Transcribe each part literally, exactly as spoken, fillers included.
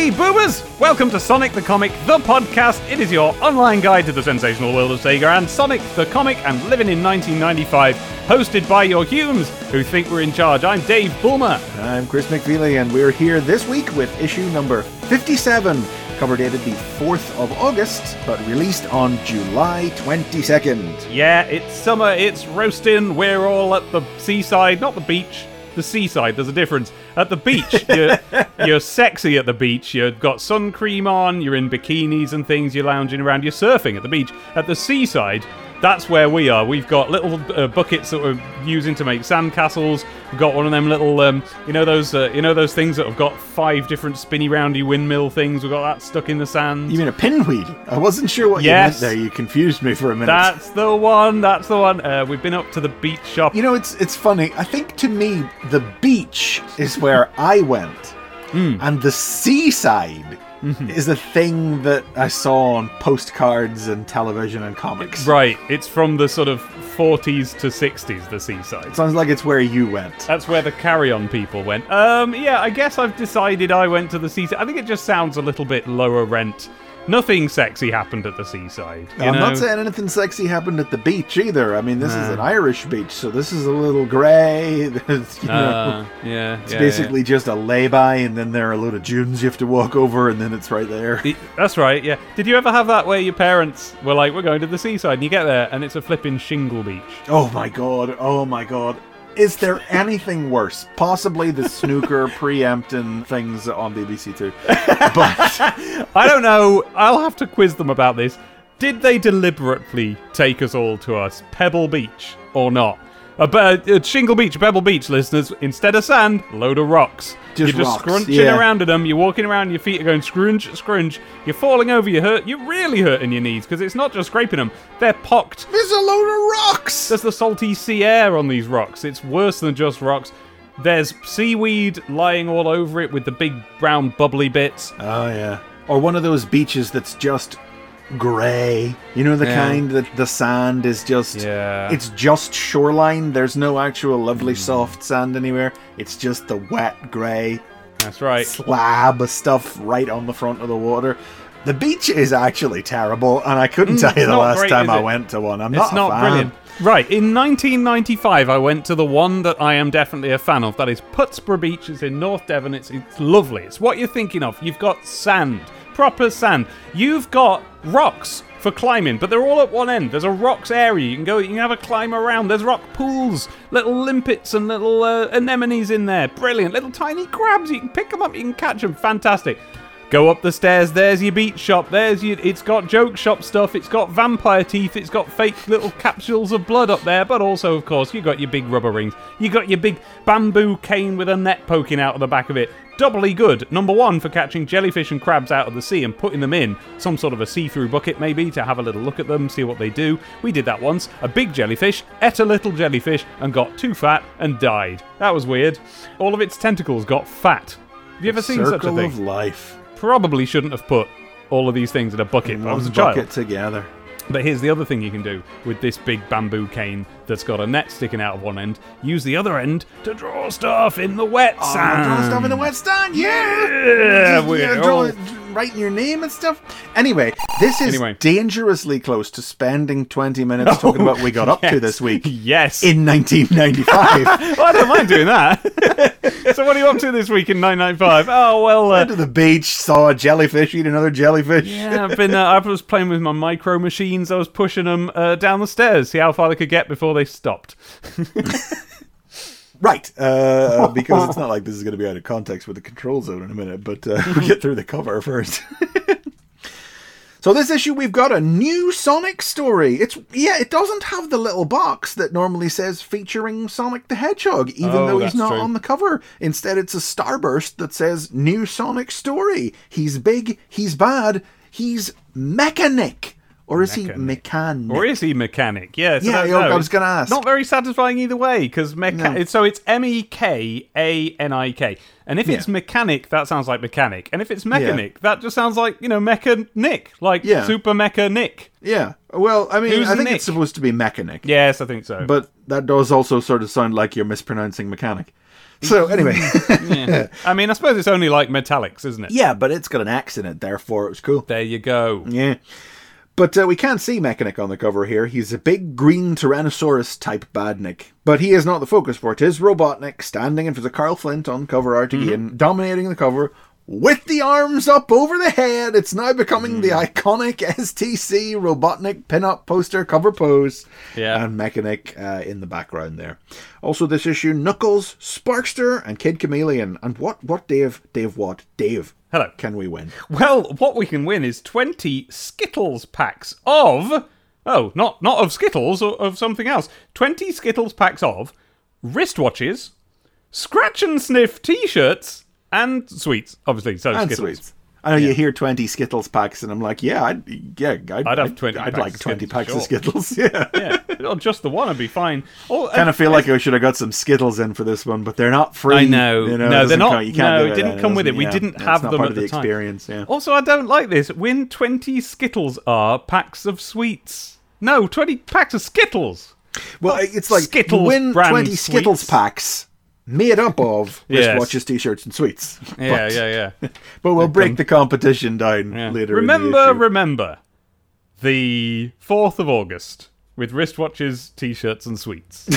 Hey boomers! Welcome to Sonic the Comic, the podcast. It is your online guide to the sensational world of Sega and Sonic the Comic and living in nineteen ninety-five, hosted by your Humes, who think we're in charge. I'm Dave Bulmer. I'm Chris McFeely, and we're here this week with issue number fifty-seven, cover dated the fourth of August, but released on July twenty-second. Yeah, it's summer, it's roasting, we're all at the seaside, not the beach. The seaside, there's a difference. At the beach, you're, you're sexy at the beach. You've got sun cream on, you're in bikinis and things, you're lounging around, you're surfing at the beach. At the seaside, that's where we are. We've got little uh, buckets that we're using to make sandcastles. We've got one of them little, um, you know those uh, you know those things that have got five different spinny roundy windmill things? We've got that stuck in the sand. You mean a pinwheel? I wasn't sure what yes. you meant there. You confused me for a minute. That's the one, that's the one. Uh, we've been up to the beach shop. You know, it's, it's funny. I think to me, the beach is where I went. Mm. And the seaside... Mm-hmm. is a thing that I saw on postcards and television and comics. Right, it's from the sort of forties to sixties, the seaside. It sounds like it's where you went. That's where the carry-on people went. Um, yeah, I guess I've decided I went to the seaside. I think it just sounds a little bit lower rent. Nothing sexy happened at the seaside. You I'm know? not saying anything sexy happened at the beach either. I mean, this uh, is an Irish beach, so this is a little grey. you know, uh, yeah, it's yeah, basically yeah. just a lay-by, and then there are a load of dunes you have to walk over, and then it's right there. The, that's right, yeah. Did you ever have that where your parents were like, we're going to the seaside, and you get there, and it's a flipping shingle beach? Oh, my God. Oh, my God. Is there anything worse? Possibly the snooker preempting things on B B C two. But I don't know. I'll have to quiz them about this. Did they deliberately take us all to us Pebble Beach or not? A, a, a Shingle Beach, Pebble Beach, listeners. Instead of sand, load of rocks. Just you're just rocks, scrunching yeah. around at them. You're walking around. Your feet are going scrunch, scrunch. You're falling over. You hurt. You're really hurting your knees because it's not just scraping them. They're pocked. There's a load of rocks. There's the salty sea air on these rocks. It's worse than just rocks. There's seaweed lying all over it with the big brown bubbly bits. Oh yeah. Or one of those beaches that's just grey. You know the yeah. kind that the sand is just yeah. it's just shoreline. There's no actual lovely mm. soft sand anywhere. It's just the wet grey That's right. slab of stuff right on the front of the water. The beach is actually terrible, and I couldn't mm, tell you the last great, time I went to one. I'm it's not, not a fan. Brilliant. Right, in nineteen ninety-five, I went to the one that I am definitely a fan of. That is Puttsborough Beach. It's in North Devon. It's it's lovely. It's what you're thinking of. You've got sand. Proper sand. You've got rocks for climbing, but they're all at one end. There's a rocks area. You can go, you can have a climb around. There's rock pools, little limpets and little uh, anemones in there. Brilliant. Little tiny crabs. You can pick them up. You can catch them. Fantastic. Go up the stairs. There's your beach shop. There's your. It's got joke shop stuff. It's got vampire teeth. It's got fake little capsules of blood up there. But also, of course, you got your big rubber rings. You got your big bamboo cane with a net poking out of the back of it. Doubly good. Number one for catching jellyfish and crabs out of the sea and putting them in some sort of a see-through bucket, maybe to have a little look at them, see what they do. We did that once. A big jellyfish ate a little jellyfish and got too fat and died. That was weird. All of its tentacles got fat. Have you ever seen such a thing? Circle of life. Probably shouldn't have put all of these things in a bucket. In I was a child. Bucket together. But here's the other thing you can do with this big bamboo cane that's got a net sticking out of one end. Use the other end to draw stuff in the wet oh, sand. Draw stuff in the wet sand, yeah! Yeah! We're yeah draw all... it, writing your name and stuff. Anyway, this is anyway. dangerously close to spending twenty minutes oh, talking about what we got up yes. to this week. Yes. In nineteen ninety-five. Well, I don't mind doing that. So what are you up to this week in nine ninety-five? Oh, well... Uh, went to the beach, saw a jellyfish, eat another jellyfish. Yeah, I've been... Uh, I was playing with my micro machines. I was pushing them uh, down the stairs, see how far they could get before they stopped. Right, uh, because it's not like this is going to be out of context with the control zone in a minute, but uh, we'll get through the cover first. So this issue, we've got a new Sonic story. It's yeah, it doesn't have the little box that normally says featuring Sonic the Hedgehog, even oh, though he's not true. on the cover. Instead, it's a starburst that says new Sonic story. He's big, he's bad, he's Mekanik. Or is Mekanik. he Mekanik? Or is he Mekanik? Yeah, so yeah. I, I was going to ask. Not very satisfying either way, because Mekanik. No. So it's M E K A N I K, and if yeah. it's Mekanik, that sounds like Mekanik, and if it's Mekanik, yeah. that just sounds like you know Mekanik, like yeah. Super Mekanik. Yeah. Well, I mean, Who's I think Nick? it's supposed to be Mekanik. Yes, I think so. But that does also sort of sound like you're mispronouncing Mekanik. So anyway. Yeah. I mean, I suppose it's only like Metallix, isn't it? Yeah, but it's got an axe in it, therefore it was cool. There you go. Yeah. But uh, we can see Mekanik on the cover here. He's a big green Tyrannosaurus-type badnik. But he is not the focus for it. It is Robotnik standing in for the Carl Flint on cover art again, mm-hmm. dominating the cover with the arms up over the head. It's now becoming mm. the iconic S T C Robotnik pin-up poster cover pose. Yeah. And Mekanik uh, in the background there. Also this issue, Knuckles, Sparkster, and Kid Chameleon. And what, what, Dave? Dave what? Dave. Hello. Can we win? Well, what we can win is twenty Skittles packs of... Oh, not, not of Skittles, or of something else. twenty Skittles packs of wristwatches, scratch and sniff t-shirts, and sweets, obviously. So and Skittles. Sweets. I know yeah. you hear twenty Skittles packs, and I'm like, yeah, I'd, yeah, I'd, I'd have twenty. I'd, I'd like twenty Skittles, packs sure. of Skittles. Yeah, yeah, or just the one would be fine. Or, kind of feel like I should have got some Skittles in for this one, but they're not free. I know, you know no, they're not. Come, you can't no, do it didn't come with it. We yeah, didn't have them part at of the, the time. Experience. Yeah. Also, I don't like this. Win twenty Skittles are packs of sweets. No, twenty packs of Skittles. Well, what? It's like Skittles win twenty sweets. Skittles packs. Made up of yes. wristwatches, t-shirts, and sweets. Yeah, but, yeah, yeah. But we'll break the competition down yeah. later. Remember, in the remember, the fourth of August with wristwatches, t-shirts, and sweets.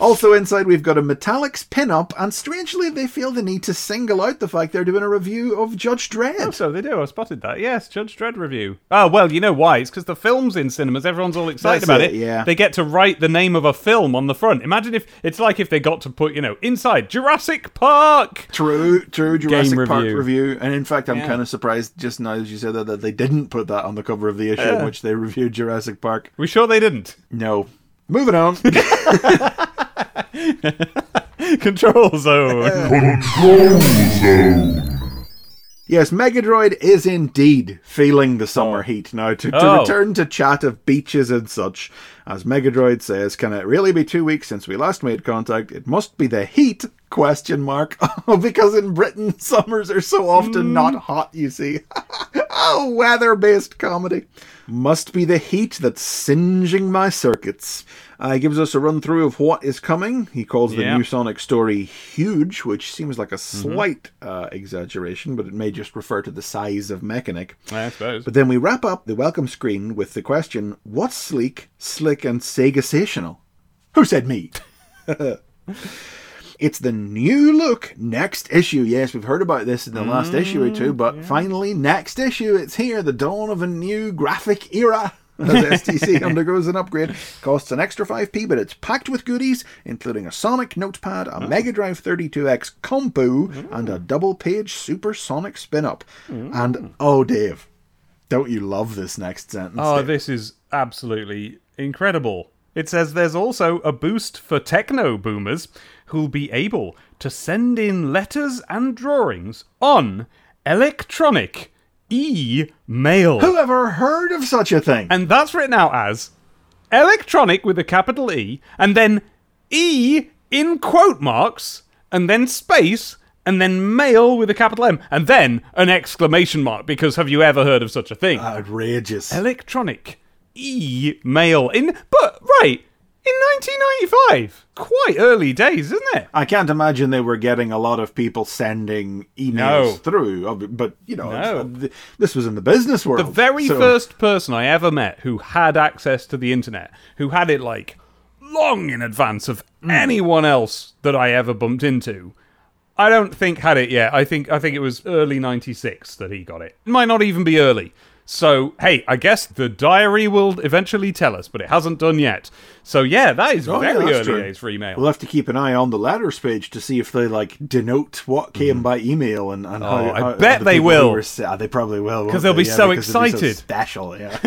Also inside, we've got a Metallix pin-up, and strangely, they feel the need to single out the fact they're doing a review of Judge Dredd. Oh, so they do. I spotted that. Yes, Judge Dredd review. Oh, well, you know why? It's because the film's in cinemas. Everyone's all excited That's about it. it. Yeah. They get to write the name of a film on the front. Imagine if it's like if they got to put, you know, inside Jurassic Park. True, true. Jurassic Game Park review. review. And in fact, I'm yeah. kind of surprised just now, as you said that, that they didn't put that on the cover of the issue yeah. in which they reviewed Jurassic Park. We sure they didn't? No. Moving on. Control Zone. Control Zone. Yes, Megadroid is indeed feeling the summer oh. heat now to, to oh. return to chat of beaches and such. As Megadroid says, can it really be two weeks since we last made contact? It must be the heat, question mark. Because in Britain, summers are so often mm. not hot, you see. Oh, weather-based comedy. Must be the heat that's singeing my circuits. Uh, he gives us a run-through of what is coming. He calls yeah. the new Sonic story huge, which seems like a slight mm-hmm. uh, exaggeration, but it may just refer to the size of Mekanik. I suppose. But then we wrap up the welcome screen with the question, what's sleek, slick, and Sega-sational? Who said me? It's the new look, next issue. Yes, we've heard about this in the last mm, issue or two, but yeah. finally, next issue, it's here. The dawn of a new graphic era as S T C undergoes an upgrade. Costs an extra five p, but it's packed with goodies, including a Sonic notepad, a oh. Mega Drive thirty-two X compu, mm. and a double-page supersonic spin-up. Mm. And, oh, Dave, don't you love this next sentence? Oh, Dave? This is absolutely incredible. It says there's also a boost for techno boomers who'll be able to send in letters and drawings on electronic e-mail. Who ever heard of such a thing? And that's written out as electronic with a capital E, and then E in quote marks, and then space, and then mail with a capital M, and then an exclamation mark, because have you ever heard of such a thing? Outrageous. Electronic e-mail in, but right in nineteen ninety-five, quite early days, isn't it? I can't imagine they were getting a lot of people sending emails no. through, but you know, no. this was in the business world. The very so. first person I ever met who had access to the internet, who had it like long in advance of mm. anyone else that I ever bumped into. I don't think had it yet. I think I think it was early ninety-six that he got it. It might not even be early. So, hey, I guess the diary will eventually tell us, but it hasn't done yet. So, yeah, that is oh, very yeah, early true. days for email. We'll have to keep an eye on the letters page to see if they, like, denote what came mm. by email and, and oh, how... I how, bet how the they will. Were, uh, they probably will. Because they'll be yeah, so excited. Be so special, yeah.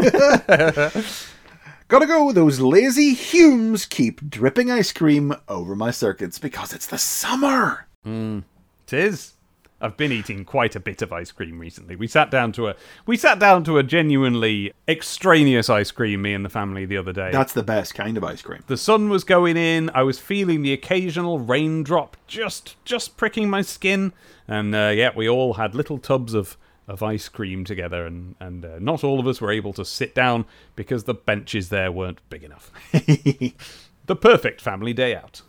Gotta go, those lazy Humes keep dripping ice cream over my circuits because it's the summer. Mm. It is. I've been eating quite a bit of ice cream recently. We sat down to a we sat down to a genuinely extraneous ice cream, me and the family, the other day. That's the best kind of ice cream. The sun was going in. I was feeling the occasional raindrop just just pricking my skin. And uh, yeah, we all had little tubs of, of ice cream together. And, and uh, not all of us were able to sit down because the benches there weren't big enough. The perfect family day out.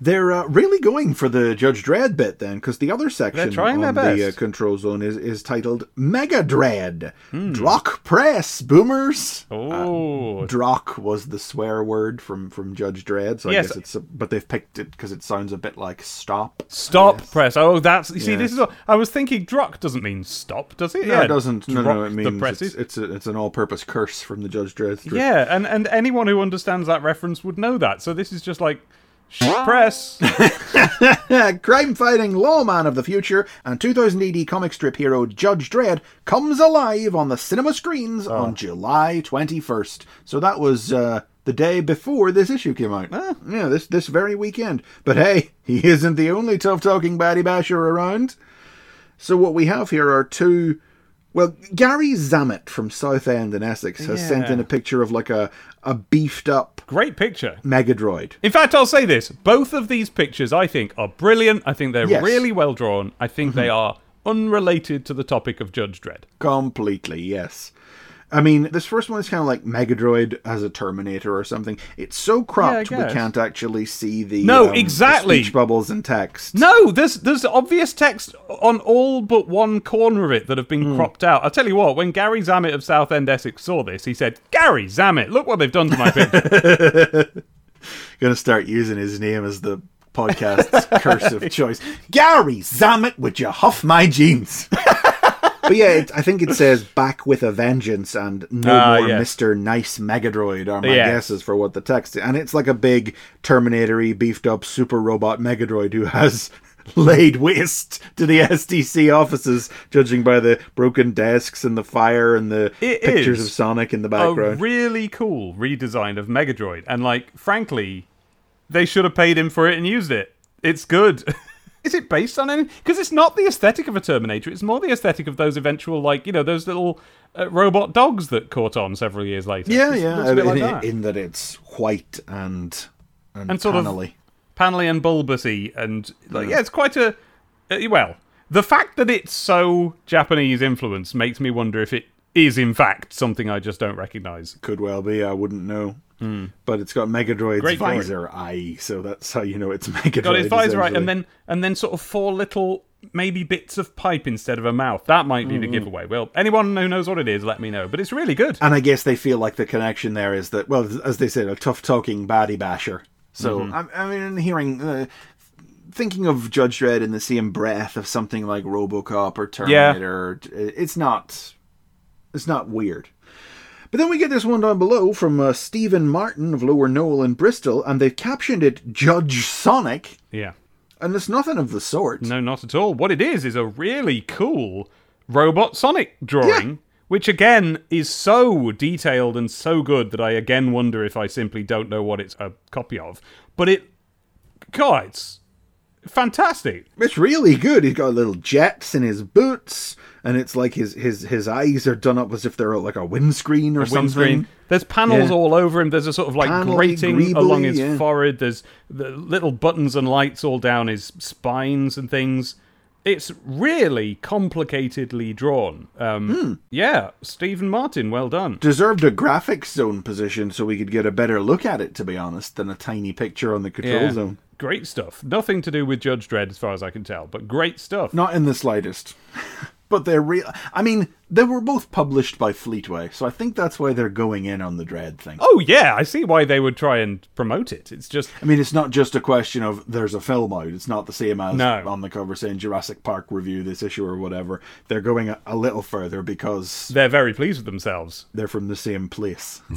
They're uh, really going for the Judge Dredd bit then, because the other section on the uh, control zone is, is titled Mega Dredd. Hmm. Drock Press, boomers. Oh, uh, Drock was the swear word from, from Judge Dredd, so yes. I guess it's. A, but they've picked it because it sounds a bit like stop. Stop press. Oh, that's. You see, yes. this is. All, I was thinking Drock doesn't mean stop, does it? Yeah, yeah it doesn't. No, no, it means it's it's, a, it's an all-purpose curse from the Judge Dredd. Strip. Yeah, and and anyone who understands that reference would know that. So this is just like. Press. Crime-fighting lawman of the future and two thousand A D comic strip hero Judge Dredd comes alive on the cinema screens oh. on July twenty-first. So that was uh, the day before this issue came out. Ah, yeah, this this very weekend. But hey, he isn't the only tough-talking baddie basher around. So what we have here are two... Well, Gary Zammett from Southend in Essex has yeah. sent in a picture of like a, a beefed up... Great picture. Megadroid. In fact, I'll say this. Both of these pictures, I think, are brilliant. I think they're yes. really well drawn. I think mm-hmm. they are unrelated to the topic of Judge Dredd. Completely, yes. I mean, this first one is kind of like Megadroid as a Terminator or something. It's so cropped yeah, we can't actually see the, no, um, exactly. the speech bubbles and text. No, there's there's obvious text on all but one corner of it that have been mm. cropped out. I'll tell you what, when Gary Zammett of Southend Essex saw this, he said, Gary Zammett, look what they've done to my picture. Going to start using his name as the podcast's curse of choice. Gary Zammett, would you huff my jeans? But yeah, it, I think it says back with a vengeance and no uh, more yeah. Mister Nice Megadroid are my yeah. guesses for what the text is. And it's like a big Terminator-y, beefed-up super robot Megadroid who has laid waste to the S D C offices, judging by the broken desks and the fire and the it pictures of Sonic in the background. A really cool redesign of Megadroid. And, like, frankly, they should have paid him for it and used it. It's good. Is it based on anything? Because it's not the aesthetic of a Terminator. It's more the aesthetic of those eventual, like, you know, those little uh, robot dogs that caught on several years later. Yeah, it's, yeah. It's a bit in, like that. in that it's white and and, and sort panelly. Of panelly and bulbousy. And, like, yeah. yeah, it's quite a... Uh, well, the fact that it's so Japanese influenced makes me wonder if it is, in fact, something I just don't recognise. Could well be. I wouldn't know. Mm. But it's got Megadroid's Great visor eye, so that's how you know it's Megadroid. Got his visor eye, and then and then sort of four little maybe bits of pipe instead of a mouth. That might be mm. the giveaway. Well, anyone who knows what it is, let me know. But it's really good. And I guess they feel like the connection there is that, well, as they said, a tough talking baddie basher. So mm-hmm. I, I mean, hearing. Uh, Thinking of Judge Dredd in the same breath of something like RoboCop or Terminator, yeah. it's not, it's not weird. But then we get this one down below from uh, Stephen Martin of Lower Knoll in Bristol, and they've captioned it Judge Sonic. Yeah. And it's nothing of the sort. No, not at all. What it is is a really cool robot Sonic drawing, yeah. which again is so detailed and so good that I again wonder if I simply don't know what it's a copy of. But it... God, it's fantastic. It's really good. He's got little jets in his boots... And it's like his, his, his eyes are done up as if they're like a windscreen or a something. Windscreen. There's panels yeah. all over him. There's a sort of like Panel-y, grating greebly, along his yeah. forehead. There's the little buttons and lights all down his spines and things. It's really complicatedly drawn. Um, hmm. Yeah, Stephen Martin, well done. Deserved a graphics zone position so we could get a better look at it, to be honest, than a tiny picture on the control yeah. zone. Great stuff. Nothing to do with Judge Dredd as far as I can tell, but great stuff. Not in the slightest. But they're real. I mean, they were both published by Fleetway, so I think that's why they're going in on the Dredd thing. Oh, yeah, I see why they would try and promote it. It's just... I mean, it's not just a question of there's a film out. It's not the same as no. on the cover saying Jurassic Park review this issue or whatever. They're going a, a little further because... They're very pleased with themselves. They're from the same place. The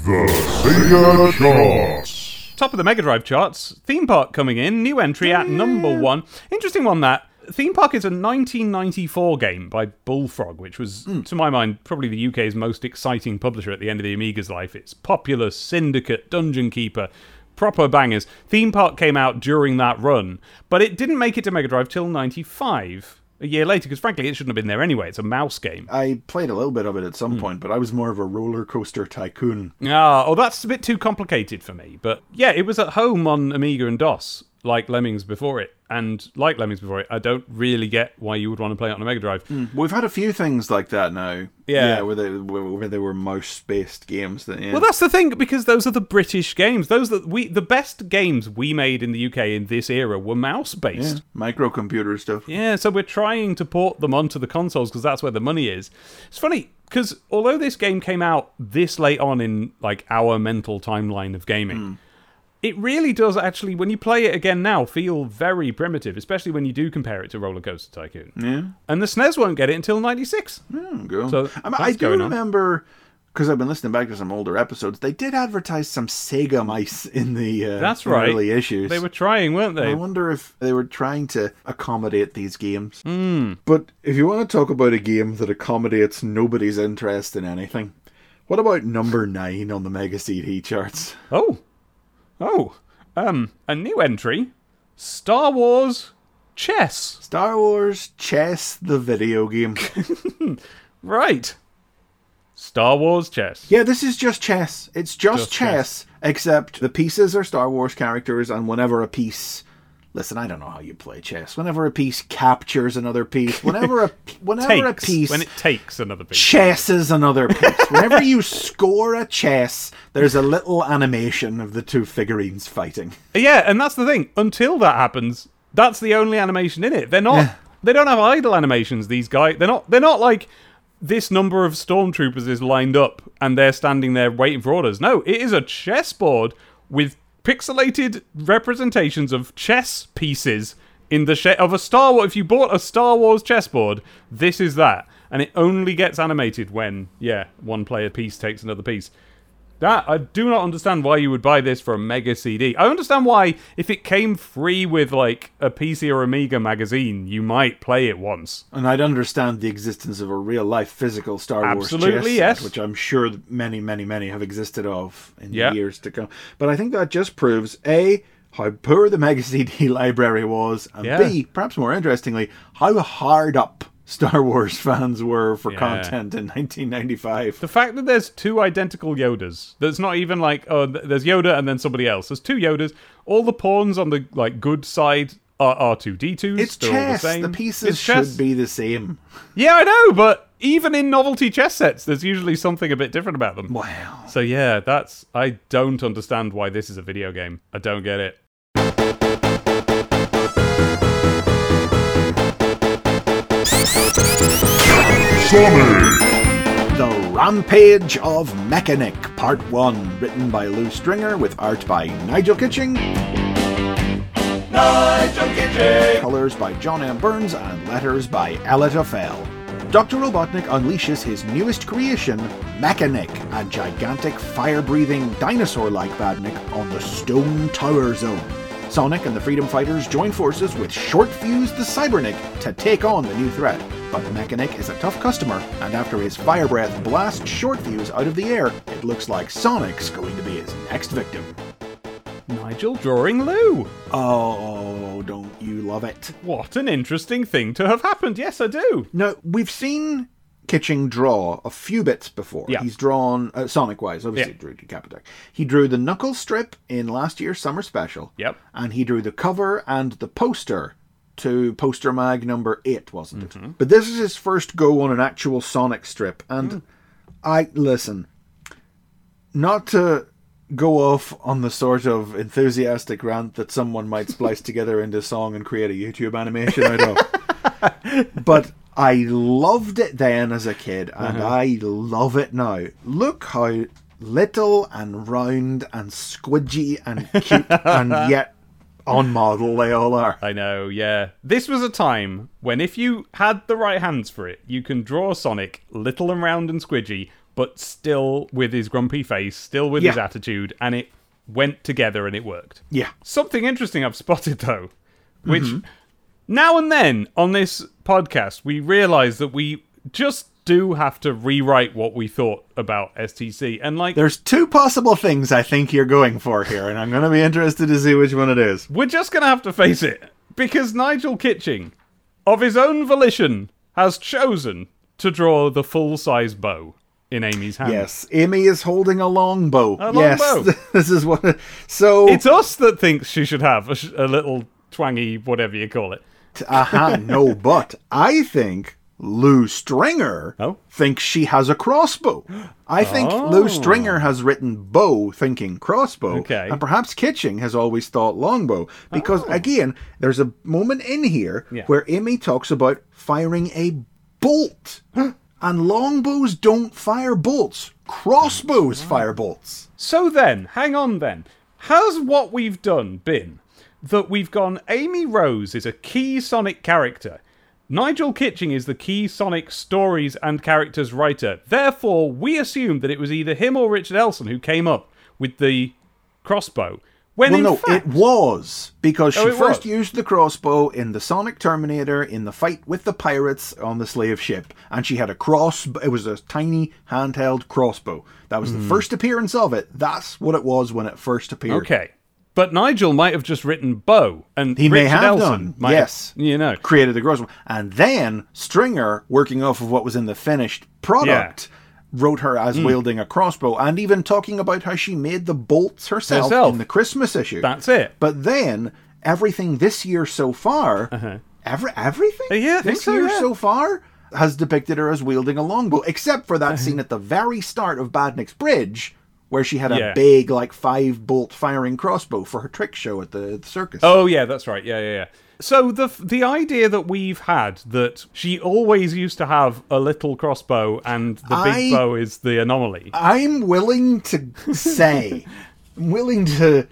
Sega Charts. Top of the Mega Drive charts. Theme Park coming in. New entry at yeah. number one. Interesting one, that. Theme Park is a nineteen ninety-four game by Bullfrog, which was, mm. to my mind, probably the U K's most exciting publisher at the end of the Amiga's life. It's popular, Syndicate, Dungeon Keeper, proper bangers. Theme Park came out during that run, but it didn't make it to Mega Drive till ninety-five, a year later, because frankly it shouldn't have been there anyway. It's a mouse game. I played a little bit of it at some mm. point, but I was more of a Roller Coaster Tycoon. Ah, oh, that's a bit too complicated for me. But yeah, it was at home on Amiga and DOS, like Lemmings before it. And like Lemmings before it, I don't really get why you would want to play it on a Mega Drive. Mm. We've had a few things like that now. Yeah. yeah where, they, where they were mouse-based games. That, yeah. Well, that's the thing, because those are the British games. Those that we The best games we made in the U K in this era were mouse-based. Yeah. Microcomputer stuff. Yeah, so we're trying to port them onto the consoles because that's where the money is. It's funny, because although this game came out this late on in like our mental timeline of gaming... Mm. It really does actually, when you play it again now, feel very primitive, especially when you do compare it to Roller Coaster Tycoon. Yeah. And the S N E S won't get it until ninety-six. Mm, cool. So I, mean, I do remember, because I've been listening back to some older episodes, they did advertise some Sega mice in the uh, That's right. early issues. They were trying, weren't they? I wonder if they were trying to accommodate these games. Mm. But if you want to talk about a game that accommodates nobody's interest in anything, what about number nine on the Mega C D charts? Oh. Oh, um, a new entry, Star Wars Chess. Star Wars Chess, the video game. Right. Star Wars Chess. Yeah, this is just chess. It's just, just chess, chess, except the pieces are Star Wars characters, and whenever a piece... Listen, I don't know how you play chess. Whenever a piece captures another piece, whenever a whenever takes, a piece when it takes another piece, chesses another piece. Whenever you score a chess, there's a little animation of the two figurines fighting. Yeah, and that's the thing. Until that happens, that's the only animation in it. They're not. Yeah. They don't have idle animations. These guys. They're not. They're not like this number of stormtroopers is lined up and they're standing there waiting for orders. No, it is a chessboard with pixelated representations of chess pieces in the shape of a Star Wars. If you bought a Star Wars chessboard, this is that, and it only gets animated when yeah, one player piece takes another piece. That I do not understand why you would buy this for a Mega C D. I understand why if it came free with like a P C or Amiga magazine, you might play it once. And I'd understand the existence of a real life physical Star Absolutely, Wars chess yes. set, which I'm sure many, many, many have existed of in yeah. the years to come. But I think that just proves A, how poor the Mega C D library was, and yeah. B, perhaps more interestingly, how hard up Star Wars fans were for yeah. content in nineteen ninety-five. The fact that there's two identical Yodas. There's not even like, oh, there's Yoda and then somebody else. There's two Yodas. All the pawns on the like good side are R two D twos. It's They're chess. All the, same. the pieces it's should chess. be the same. Yeah, I know, but even in novelty chess sets, there's usually something a bit different about them. Wow. So yeah, that's... I don't understand why this is a video game. I don't get it. The Rampage of Mekanik, Part one, written by Lou Stringer, with art by Nigel Kitching. Nigel Kitching! Colours by John M. Burns and letters by Ella Tafel. Doctor Robotnik unleashes his newest creation, Mekanik, a gigantic, fire-breathing, dinosaur-like badnik on the Stone Tower Zone. Sonic and the Freedom Fighters join forces with Shortfuse the Cybernik to take on the new threat. But Mekanik is a tough customer, and after his fire breath blasts Shortfuse out of the air, it looks like Sonic's going to be his next victim. Nigel drawing Lou. Oh, don't you love it? What an interesting thing to have happened. Yes, I do. Now, we've seen Kitching draw a few bits before. Yeah. He's drawn, uh, Sonic-wise, obviously, yeah. drew Decapitech. He drew the Knuckles strip in last year's Summer Special. Yep. And he drew the cover and the poster to Poster Mag number eight, wasn't mm-hmm. it? But this is his first go on an actual Sonic strip. And mm. I, listen, not to go off on the sort of enthusiastic rant that someone might splice together into song and create a YouTube animation out of. But I loved it then as a kid, and uh-huh. I love it now. Look how little and round and squidgy and cute and yet on model they all are. I know, yeah. This was a time when if you had the right hands for it, you can draw Sonic little and round and squidgy, but still with his grumpy face, still with yeah. his attitude, and it went together and it worked. Yeah. Something interesting I've spotted, though, which... Mm-hmm. Now and then, on this podcast, we realise that we just do have to rewrite what we thought about S T C. And like, there's two possible things I think you're going for here, and I'm going to be interested to see which one it is. We're just going to have to face it, because Nigel Kitching, of his own volition, has chosen to draw the full-size bow in Amy's hand. Yes, Amy is holding a long bow. A long yes, bow. This is what... So it's us that thinks she should have a, sh- a little... twangy, whatever you call it. Aha, uh-huh, no, but I think Lou Stringer oh? thinks she has a crossbow. I think oh. Lou Stringer has written bow thinking crossbow, okay. and perhaps Kitching has always thought longbow, because oh. again, there's a moment in here yeah. where Amy talks about firing a bolt, and longbows don't fire bolts. Crossbows oh. fire bolts. So then, hang on then. Has what we've done been that we've gone, Amy Rose is a key Sonic character, Nigel Kitching is the key Sonic stories and characters writer. Therefore, we assumed that it was either him or Richard Elson who came up with the crossbow. When well, in no, fact... it was. Because oh, she first was. used the crossbow in the Sonic Terminator in the fight with the pirates on the slave ship. And she had a cross... It was a tiny handheld crossbow. That was mm. the first appearance of it. That's what it was when it first appeared. Okay. But Nigel might have just written bow, and he Richard may have Elson done. might yes. have, you know, created the crossbow. And then Stringer, working off of what was in the finished product, yeah. wrote her as mm. wielding a crossbow, and even talking about how she made the bolts herself, herself in the Christmas issue. That's it. But then everything this year so far, uh-huh. every everything uh, yeah, this so, year yeah. so far has depicted her as wielding a longbow, except for that uh-huh. scene at the very start of Badnik's Bridge, where she had a yeah. big, like, five-bolt firing crossbow for her trick show at the, the circus. Oh, yeah, that's right. Yeah, yeah, yeah. So the the idea that we've had, that she always used to have a little crossbow and the I, big bow is the anomaly. I'm willing to say, I'm willing to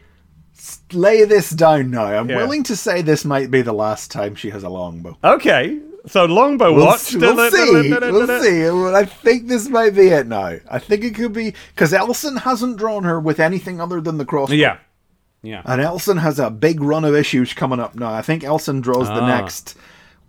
lay this down now. I'm yeah. willing to say this might be the last time she has a longbow. Okay. So longbow we'll watch. S- we'll da- see. Da- da- da- da- da- we'll see. I think this might be it now. I think it could be because Elson hasn't drawn her with anything other than the crossbow. Yeah, yeah. And Elson has a big run of issues coming up now. I think Elson draws ah. the next,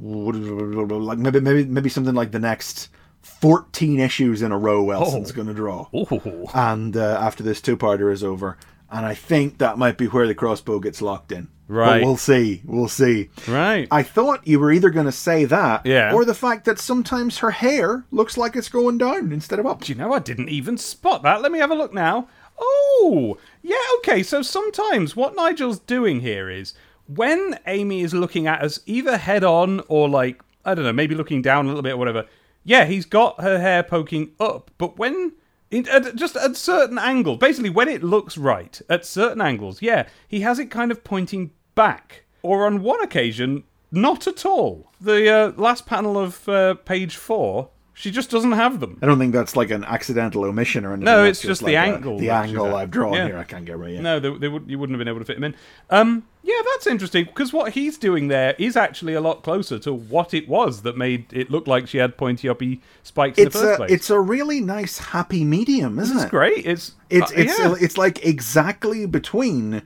like maybe maybe maybe something like the next fourteen issues in a row. Elson's oh. going to draw, Ooh. and uh, after this two-parter is over, and I think that might be where the crossbow gets locked in. Right. But we'll see. We'll see. Right. I thought you were either going to say that yeah. or the fact that sometimes her hair looks like it's going down instead of up. Do you know, I didn't even spot that. Let me have a look now. Oh, yeah, okay. So sometimes what Nigel's doing here is when Amy is looking at us either head on or like, I don't know, maybe looking down a little bit or whatever. Yeah, he's got her hair poking up. But when... It, at, just at certain angles. Basically, when it looks right, at certain angles, yeah, he has it kind of pointing back, or on one occasion, not at all. The uh, last panel of uh, page four, she just doesn't have them. I don't think that's like an accidental omission or anything. No, it's just, just the like angle. A, the angle you know. I've drawn yeah. here, I can't get right in. No, they, they would, you wouldn't have been able to fit them in. Um, yeah, that's interesting, because what he's doing there is actually a lot closer to what it was that made it look like she had pointy-uppy spikes it's in the first a, place. It's a really nice, happy medium, isn't it's it? It's great. It's It's, uh, it's, yeah. it's like exactly between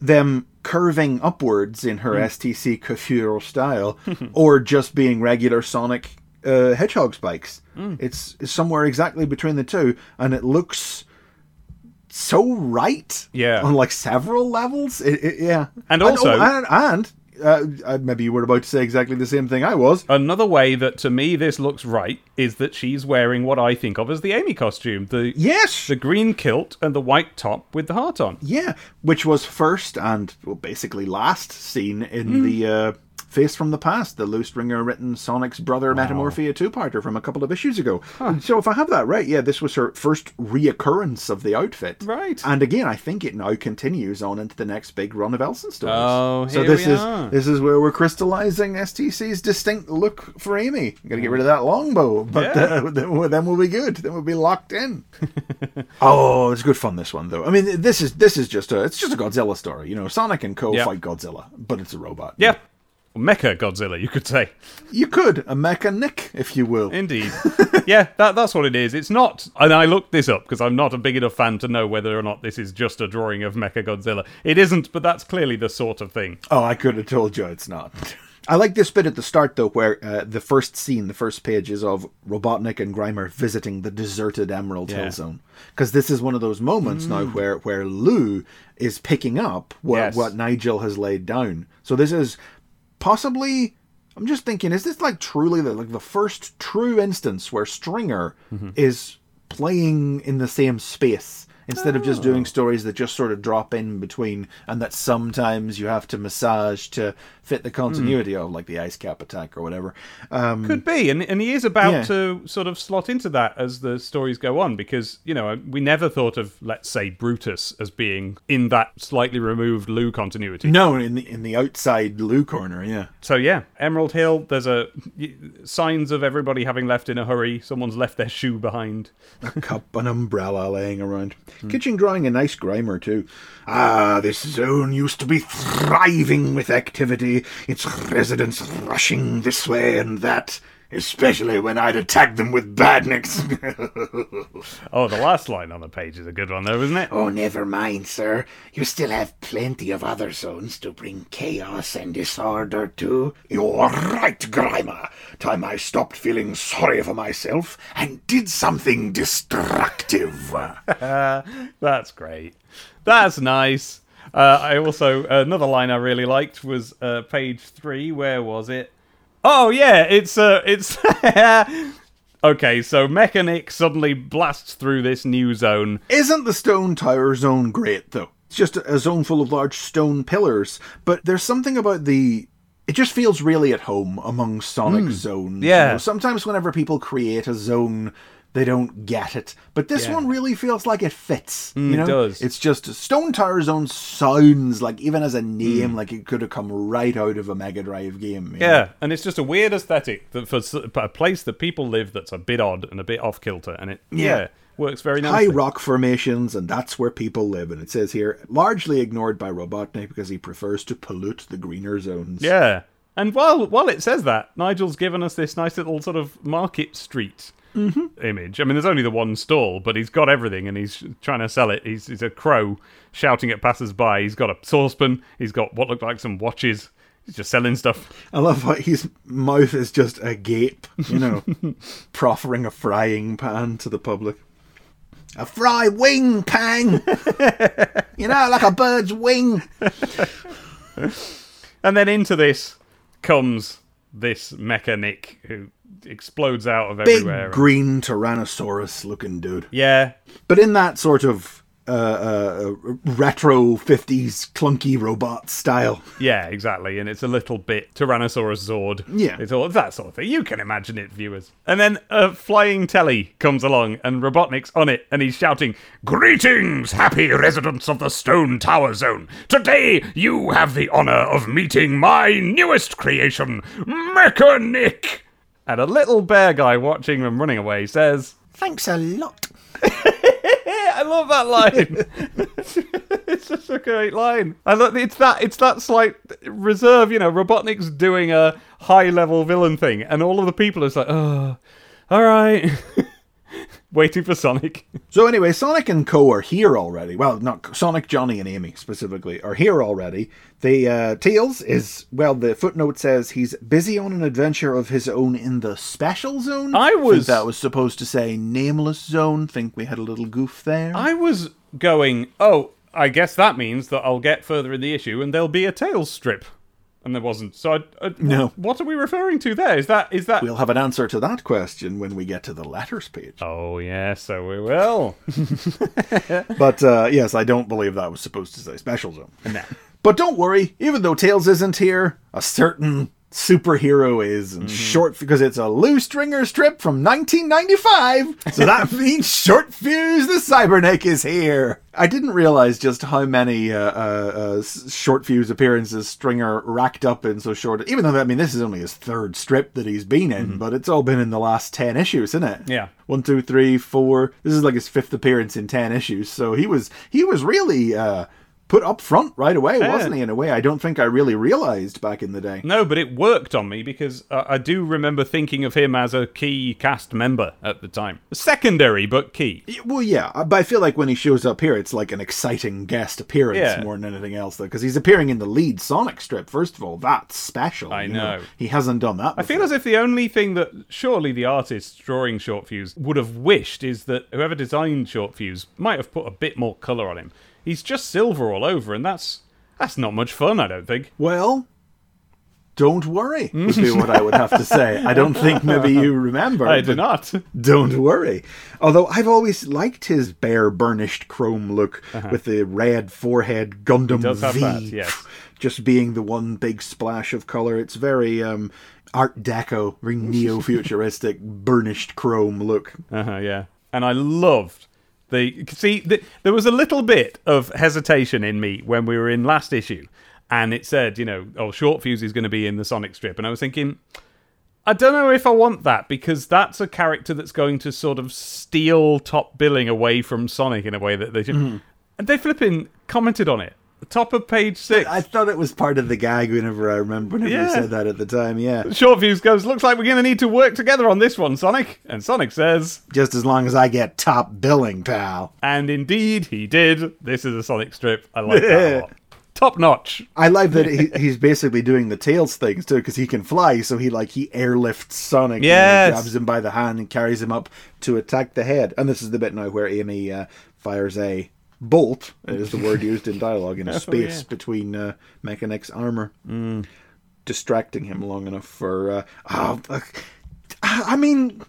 them curving upwards in her mm. S T C Coiffure style, or just being regular Sonic... Uh, hedgehog spikes. Mm. It's, it's somewhere exactly between the two, and it looks so right. Yeah, on like several levels. It, it, yeah, and also, and, oh, and, and uh, maybe you were about to say exactly the same thing I was. Another way that to me this looks right is that she's wearing what I think of as the Amy costume. The yes, the green kilt and the white top with the heart on. Yeah, which was first and well, basically last seen in mm. the. Uh, Face from the Past, the Lou Stringer written Sonic's Brother wow. Metamorphia two-parter from a couple of issues ago. Huh. So if I have that right, yeah, this was her first reoccurrence of the outfit. Right. And again, I think it now continues on into the next big run of Elson stories. Oh, here so this we is are. This is where we're crystallizing S T C's distinct look for Amy. Got to get rid of that longbow, but yeah. uh, then we'll be good. Then we'll be locked in. Oh, it's good fun this one though. I mean, this is this is just a it's just a Godzilla story. You know, Sonic and Co yep. fight Godzilla, but it's a robot. Yeah. Mecha Godzilla, you could say. You could. A Mekanik, if you will. Indeed. yeah, that, that's what it is. It's not, and I looked this up because I'm not a big enough fan to know whether or not this is just a drawing of Mecha Godzilla. It isn't, but that's clearly the sort of thing. Oh, I could have told you it's not. I like this bit at the start, though, where uh, the first scene, the first page is of Robotnik and Grimer visiting the deserted Emerald yeah. Hill Zone. Because this is one of those moments mm. now where, where Lou is picking up what, yes. what Nigel has laid down. So this is... Possibly, I'm just thinking, is this like truly the, like the first true instance where Stringer mm-hmm. is playing in the same space instead oh. of just doing stories that just sort of drop in between and that sometimes you have to massage to fit the continuity mm. of, like the ice cap attack or whatever. Um, Could be, and and he is about yeah. to sort of slot into that as the stories go on, because, you know, we never thought of, let's say, Brutus as being in that slightly removed Lou continuity. No, in the, in the outside Lou corner, yeah. So yeah, Emerald Hill, there's a signs of everybody having left in a hurry, someone's left their shoe behind. A cup, an umbrella laying around. Mm. Kitchen drawing a nice grimer too. Ah, this zone used to be thriving with activity, its residents rushing this way and that, especially when I'd attack them with badniks. Oh, the last line on the page is a good one though, isn't it? Oh, never mind, sir. You still have plenty of other zones to bring chaos and disorder to. You're right, Grimer. Time I stopped feeling sorry for myself and did something destructive. That's great. That's nice. Uh, I also, another line I really liked was uh, page three. Where was it? Oh, yeah, it's... Uh, it's okay, so Mekanik suddenly blasts through this new zone. Isn't the Stone Tower Zone great, though? It's just a zone full of large stone pillars, but there's something about the... It just feels really at home among Sonic mm, zones. Yeah. You know, sometimes whenever people create a zone, they don't get it. But this yeah. one really feels like it fits. Mm, you know? It does. It's just Stone Tower Zone sounds like, even as a name, mm. like it could have come right out of a Mega Drive game. Yeah, know? And it's just a weird aesthetic that for a place that people live that's a bit odd and a bit off kilter. And it yeah, yeah works very nicely. High rock formations, and that's where people live. And it says here, largely ignored by Robotnik because he prefers to pollute the greener zones. Yeah. And while while it says that, Nigel's given us this nice little sort of market street Mm-hmm. image. I mean, there's only the one stall, but he's got everything and he's trying to sell it. He's, he's a crow shouting at passers-by. He's got a saucepan. He's got what looked like some watches. He's just selling stuff. I love how his mouth is just agape, you know, proffering a frying pan to the public. A fry wing, Pang! You know, like a bird's wing. And then into this comes this Mekanik who explodes out of everywhere. Big green Tyrannosaurus looking dude. Yeah. But in that sort of uh, uh, retro fifties clunky robot style. Yeah, exactly. And it's a little bit Tyrannosaurus Zord. Yeah. It's all that sort of thing. You can imagine it, viewers. And then a flying telly comes along and Robotnik's on it and he's shouting, "Greetings, happy residents of the Stone Tower Zone. Today you have the honour of meeting my newest creation, Mekanik." And a little bear guy watching them running away says, "Thanks a lot." I love that line. It's such a great line. I love it's that it's that slight reserve, you know, Robotnik's doing a high level villain thing, and all of the people are just like, "Oh, all right." Waiting for Sonic. So anyway, Sonic and Co are here already. Well, not Sonic, Johnny and Amy specifically are here already. The uh, Tails is, well, the footnote says he's busy on an adventure of his own in the special zone. I was... Think that was supposed to say nameless zone. Think we had a little goof there. I was going, oh, I guess that means that I'll get further in the issue and there'll be a Tails strip. And there wasn't. So, I, I, no. What are we referring to there? Is that is that? We'll have an answer to that question when we get to the letters page. Oh yeah, so we will. But uh, yes, I don't believe that was supposed to say special zone. No. But don't worry, even though Tails isn't here, a certain superhero is, and mm-hmm. short because it's a Lou Stringer strip from nineteen ninety-five. So that means Shortfuse the Cybernik is here. I didn't realize just how many uh, uh, uh, Shortfuse appearances Stringer racked up in so short. Even though, I mean, this is only his third strip that he's been in, mm-hmm. but it's all been in the last ten issues, isn't it? Yeah. One, two, three, four. This is like his fifth appearance in ten issues. So he was he was really... Uh, put up front right away, wasn't he, in a way I don't think I really realised back in the day. No, but it worked on me because uh, I do remember thinking of him as a key cast member at the time. Secondary, but key. Well, yeah, but I feel like when he shows up here, it's like an exciting guest appearance yeah. more than anything else, though, because he's appearing in the lead Sonic strip, first of all. That's special. I know. know. He hasn't done that before. I feel as if the only thing that surely the artists drawing Shortfuse would have wished is that whoever designed Shortfuse might have put a bit more colour on him. He's just silver all over, and that's that's not much fun, I don't think. Well, Don't worry would be what I would have to say. I don't think maybe you remember. I do not. Don't worry. Although I've always liked his bare burnished chrome look uh-huh. with the red forehead Gundam V that, yes. just being the one big splash of colour. It's very um, Art Deco, very neo-futuristic burnished chrome look. Uh-huh, yeah. And I loved... The, see, the, there was a little bit of hesitation in me when we were in last issue, and it said, you know, oh, Shortfuse is going to be in the Sonic strip, and I was thinking, I don't know if I want that, because that's a character that's going to sort of steal top billing away from Sonic in a way that they should. Mm-hmm. And they flipping commented on it. Top of page six. I thought it was part of the gag whenever I remember whenever yeah. you said that at the time, yeah. Shortfuse goes, looks like we're going to need to work together on this one, Sonic. And Sonic says... Just as long as I get top billing, pal. And indeed, he did. This is a Sonic strip. I like that a lot. Top notch. I like that he, he's basically doing the Tails things too, because he can fly, so he like he airlifts Sonic yes. and grabs him by the hand and carries him up to attack the head. And this is the bit now where Amy uh, fires a... bolt is the word used in dialogue in a oh, space yeah. between uh, Mechanic's armor, mm. distracting him long enough for. Uh, oh, uh, I mean,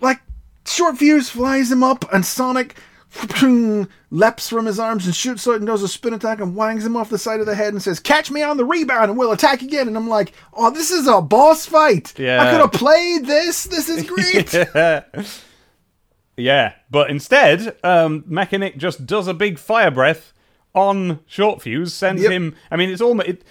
like Shortfuse flies him up, and Sonic leaps from his arms and shoots out and does a spin attack and whangs him off the side of the head and says, "Catch me on the rebound, and we'll attack again." And I'm like, "Oh, this is a boss fight! Yeah. I could have played this. This is great." yeah. Yeah, but instead, um, Mekanik just does a big fire breath on Shortfuse, sends yep. him... I mean, it's almost... It,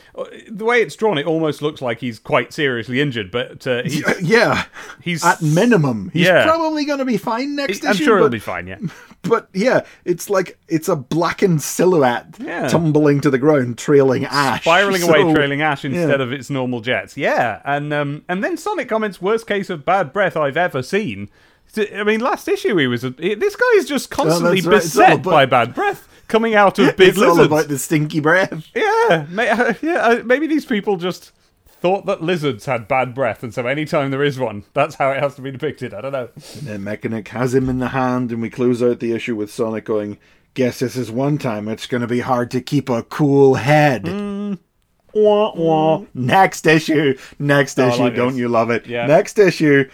the way it's drawn, it almost looks like he's quite seriously injured, but... Uh, he's, yeah, he's at minimum. He's yeah. probably going to be fine next I'm issue. I'm sure he'll be fine, yeah. But, yeah, it's like... It's a blackened silhouette yeah. tumbling to the ground, trailing ash. Spiraling so, away, trailing ash instead yeah. of its normal jets. Yeah, and um, and then Sonic comments, worst case of bad breath I've ever seen... I mean, last issue he was... A, this guy is just constantly oh, right. beset about, by bad breath coming out of big it's lizards. It's all about the stinky breath. Yeah, may, uh, yeah. Uh, maybe these people just thought that lizards had bad breath, and so any time there is one, that's how it has to be depicted. I don't know. And then Mekanik has him in the hand, and we close out the issue with Sonic going, guess this is one time it's going to be hard to keep a cool head. Mm. Wah, wah. Next issue. Next oh, issue. Like don't this. You love it? Yeah. Next issue...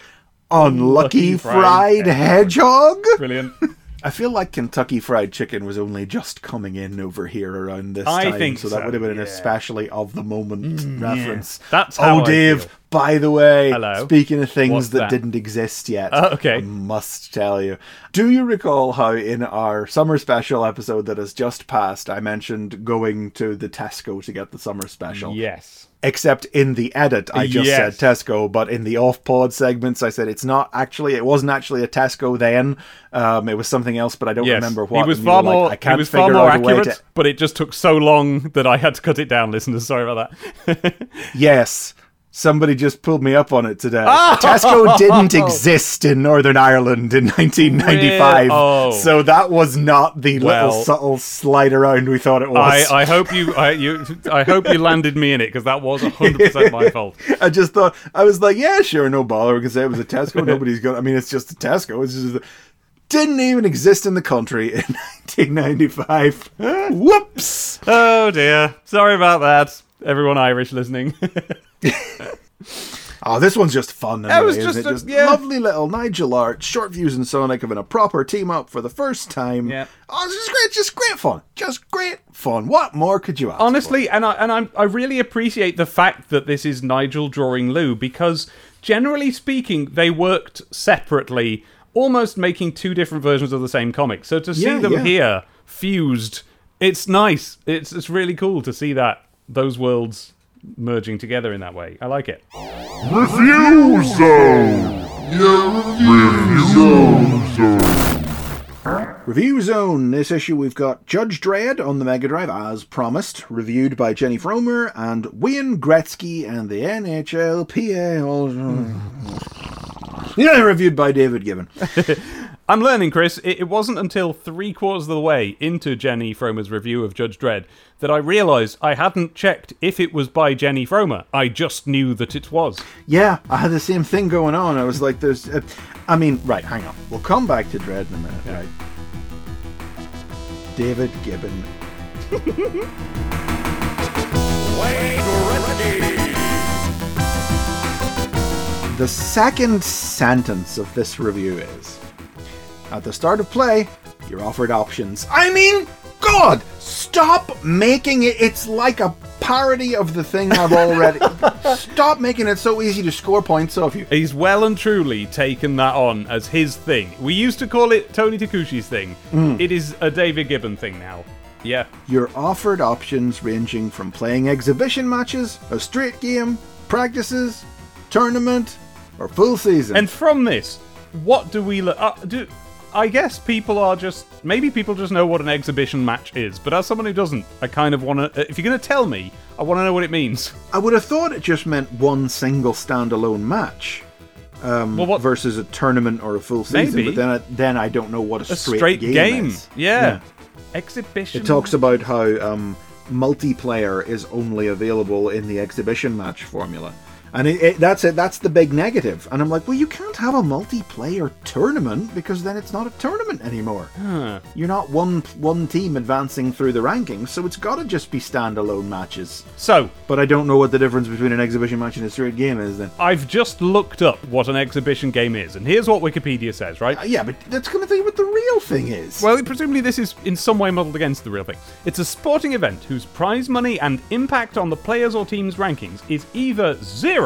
Unlucky Fried, fried Hedgehog? Brilliant. I feel like Kentucky Fried Chicken was only just coming in over here around this I time, think so, so that would have been yeah. an especially of-the-moment mm, reference. Yeah. That's how Oh, I Dave, feel. By the way, Hello. Speaking of things What's that, that didn't exist yet, uh, okay. I must tell you. Do you recall how in our summer special episode that has just passed, I mentioned going to the Tesco to get the summer special? Yes. Except in the edit, I just yes. said Tesco, but in the off-pod segments, I said it's not actually, it wasn't actually a Tesco then. Um, it was something else, but I don't yes. remember what. He was far more, like, I can't he was far more accurate, to... but it just took so long that I had to cut it down, listeners. Sorry about that. yes. Somebody just pulled me up on it today. Oh! Tesco didn't exist in Northern Ireland in nineteen ninety-five. Oh. So that was not the well, little subtle slide around we thought it was. I, I hope you I, you, I hope you landed me in it, because that was one hundred percent my fault. I just thought, I was like, yeah, sure, no bother. We can say it was a Tesco. Nobody's going to, I mean, it's just a Tesco. It's just a, didn't even exist in the country in nineteen ninety-five. Whoops. Oh, dear. Sorry about that. Everyone Irish listening. Oh, this one's just fun. Anyway, it was just, it? just a, yeah. lovely little Nigel Art, Shortfuse and Sonic having a proper team up for the first time. Yeah. Oh, this is great, just great fun, just great fun. What more could you ask? Honestly, for? and I and I I really appreciate the fact that this is Nigel drawing Lou, because generally speaking, they worked separately, almost making two different versions of the same comic. So to see yeah, them yeah. here fused, it's nice. It's it's really cool to see that. Those worlds merging together in that way. I like it. Review Zone! Review Zone! Review Zone. This issue we've got Judge Dredd on the Mega Drive, as promised, reviewed by Jenny Fromer and Wayne Gretzky and the N H L P A. Yeah, reviewed by David Gibbon. I'm learning, Chris. It wasn't until three quarters of the way into Jenny Fromer's review of Judge Dredd that I realised I hadn't checked if it was by Jenny Fromer. I just knew that it was. Yeah, I had the same thing going on. I was like, there's... Uh, I mean, right, hang on. We'll come back to Dredd in a minute, yeah. right? David Gibbon. Wayne Gretzky! The second sentence of this review is, at the start of play, you're offered options. I mean, God, stop making it. It's like a parody of the thing I've already. Stop making it so easy to score points off you. He's well and truly taken that on as his thing. We used to call it Tony Takuchi's thing. Mm. It is a David Gibbon thing now. Yeah. You're offered options ranging from playing exhibition matches, a straight game, practices, tournament, or full season. And from this, what do we look? Uh, do I guess people are just... Maybe people just know what an exhibition match is, but as someone who doesn't, I kind of want to... If you're going to tell me, I want to know what it means. I would have thought it just meant one single standalone match um, well, what, versus a tournament or a full season, maybe, but then I, then I don't know what a, a straight, straight game, game is. Yeah. Yeah. Exhibition... It talks about how um, multiplayer is only available in the exhibition match formula. And it, it, that's it. That's the big negative. And I'm like, well, you can't have a multiplayer tournament because then it's not a tournament anymore. Huh. You're not one one team advancing through the rankings, so it's got to just be standalone matches. So, but I don't know what the difference between an exhibition match and a straight game is then. I've just looked up what an exhibition game is, and here's what Wikipedia says, right? Uh, yeah, but that's going to tell you what the real thing is. Well, presumably this is in some way modelled against the real thing. It's a sporting event whose prize money and impact on the players or team's rankings is either zero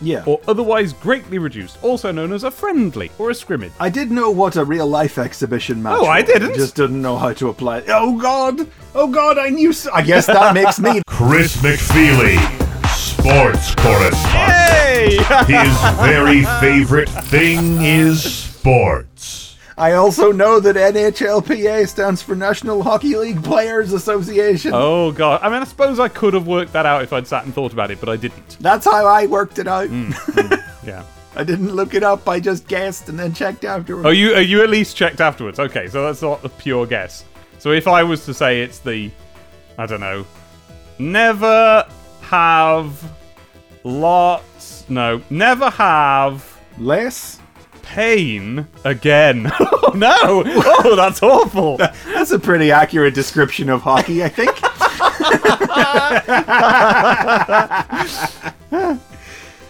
Yeah. or otherwise greatly reduced, also known as a friendly or a scrimmage. I did know what a real-life exhibition match was. Oh, I didn't. I just didn't know how to apply it. Oh, God. Oh, God, I knew so. I guess that makes me... Chris McFeely, sports correspondent. Yay! His very favourite thing is sports. I also know that N H L P A stands for National Hockey League Players Association. Oh, God. I mean, I suppose I could have worked that out if I'd sat and thought about it, but I didn't. That's how I worked it out. Mm, mm, yeah. I didn't look it up. I just guessed and then checked afterwards. Oh, you, uh, you at least checked afterwards. Okay, so that's not a pure guess. So if I was to say it's the, I don't know, never have lots, no, never have less pain again. Oh, no! Oh, that's awful! That's a pretty accurate description of hockey, I think.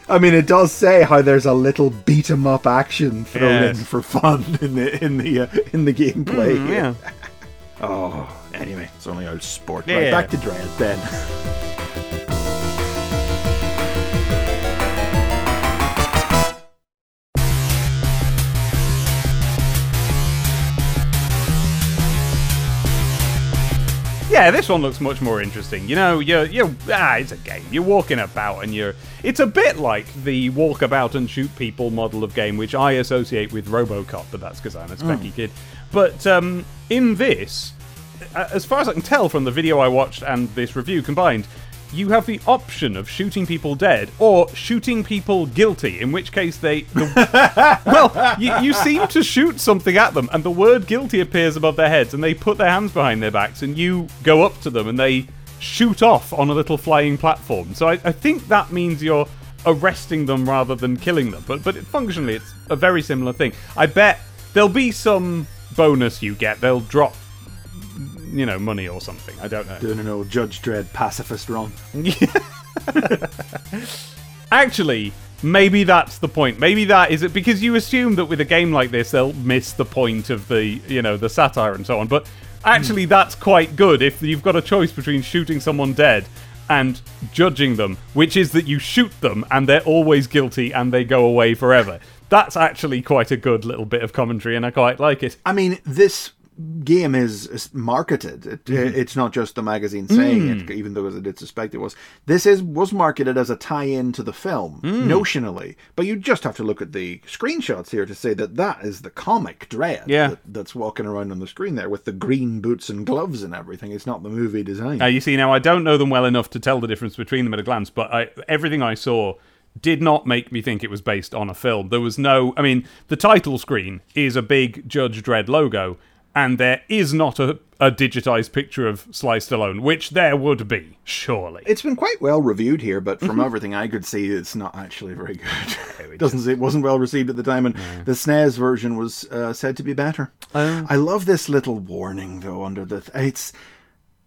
I mean, it does say how there's a little beat-em-up action thrown yes. in for fun in the in the uh, in the gameplay. Mm, yeah. Oh, anyway, it's only our sport. Yeah. Right, back to Dredd then. Yeah, this one looks much more interesting. You know, you're, you're, ah, it's a game. You're walking about and you're... It's a bit like the walk about and shoot people model of game, which I associate with RoboCop, but that's because I'm a specky mm. kid. But um, in this, as far as I can tell from the video I watched and this review combined, you have the option of shooting people dead or shooting people guilty, in which case they... The, well, you, you seem to shoot something at them, and the word guilty appears above their heads, and they put their hands behind their backs, and you go up to them, and they shoot off on a little flying platform. So I, I think that means you're arresting them rather than killing them. But, but it, functionally, it's a very similar thing. I bet there'll be some bonus you get. They'll drop... You know, money or something. I don't know. Doing an old Judge Dredd pacifist wrong. Actually, maybe that's the point. Maybe that is it, because you assume that with a game like this, they'll miss the point of the, you know, the satire and so on. But actually, mm. that's quite good if you've got a choice between shooting someone dead and judging them, which is that you shoot them and they're always guilty and they go away forever. That's actually quite a good little bit of commentary, and I quite like it. I mean, this game is marketed. It, mm-hmm. It's not just the magazine saying mm. it, even though I did suspect it was. This is was marketed as a tie-in to the film, mm. notionally. But you just have to look at the screenshots here to say that that is the comic Dredd yeah. that, that's walking around on the screen there with the green boots and gloves and everything. It's not the movie design. Now, you see, now I don't know them well enough to tell the difference between them at a glance, but I, everything I saw did not make me think it was based on a film. There was no... I mean, the title screen is a big Judge Dredd logo, and there is not a, a digitised picture of Sly Stallone, which there would be, surely. It's been quite well reviewed here, but from mm-hmm. everything I could see, it's not actually very good. It doesn't. It wasn't well received at the time, and yeah. the S N E S version was uh, said to be better. Um. I love this little warning, though, under the... Th- it's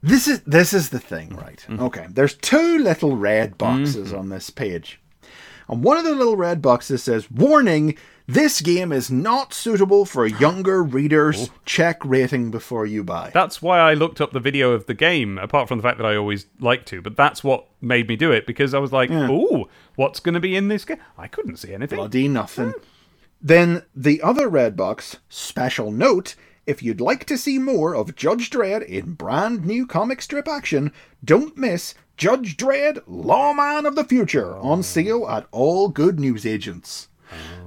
This is this is the thing, right? Mm-hmm. Okay, there's two little red boxes mm-hmm. on this page. and one of the little red boxes says, warning, this game is not suitable for younger readers. Check rating before you buy. That's why I looked up the video of the game, apart from the fact that I always like to, but that's what made me do it, because I was like, yeah. ooh, what's going to be in this game? I couldn't see anything. Bloody nothing. Mm. Then the other red box, special note, if you'd like to see more of Judge Dredd in brand new comic strip action, don't miss Judge Dredd, Lawman of the Future, on sale at all good newsagents.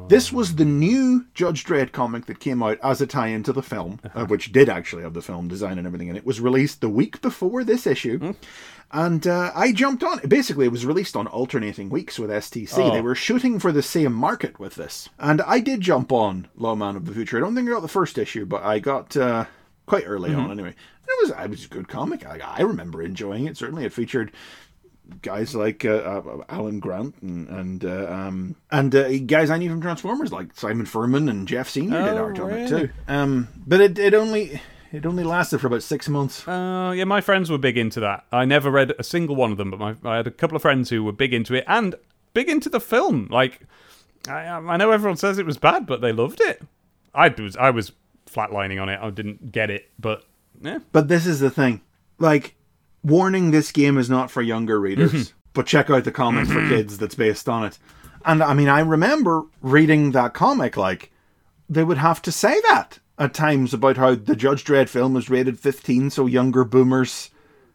This was the new Judge Dredd comic that came out as a tie-in to the film, uh, which did actually have the film design and everything, and it was released the week before this issue. Mm. And uh, I jumped on it. Basically, it was released on alternating weeks with S T C. Oh. They were shooting for the same market with this. And I did jump on Lawman of the Future. I don't think I got the first issue, but I got uh, quite early mm-hmm. on anyway. It was, it was a good comic. I, I remember enjoying it. Certainly, it featured guys like uh, uh, Alan Grant and and, uh, um, and uh, guys I knew from Transformers, like Simon Furman and Jeff Senior oh, did art on really? it too. Um, but it, it only... It only lasted for about six months. Uh, yeah, my friends were big into that. I never read a single one of them, but my, I had a couple of friends who were big into it and big into the film. Like, I, I know everyone says it was bad, but they loved it. I was I was flatlining on it. I didn't get it, but yeah. But this is the thing. Like, warning, this game is not for younger readers, mm-hmm. but check out the comic for kids that's based on it. And, I mean, I remember reading that comic, like, they would have to say that at times about how the Judge Dredd film was rated fifteen, so younger boomers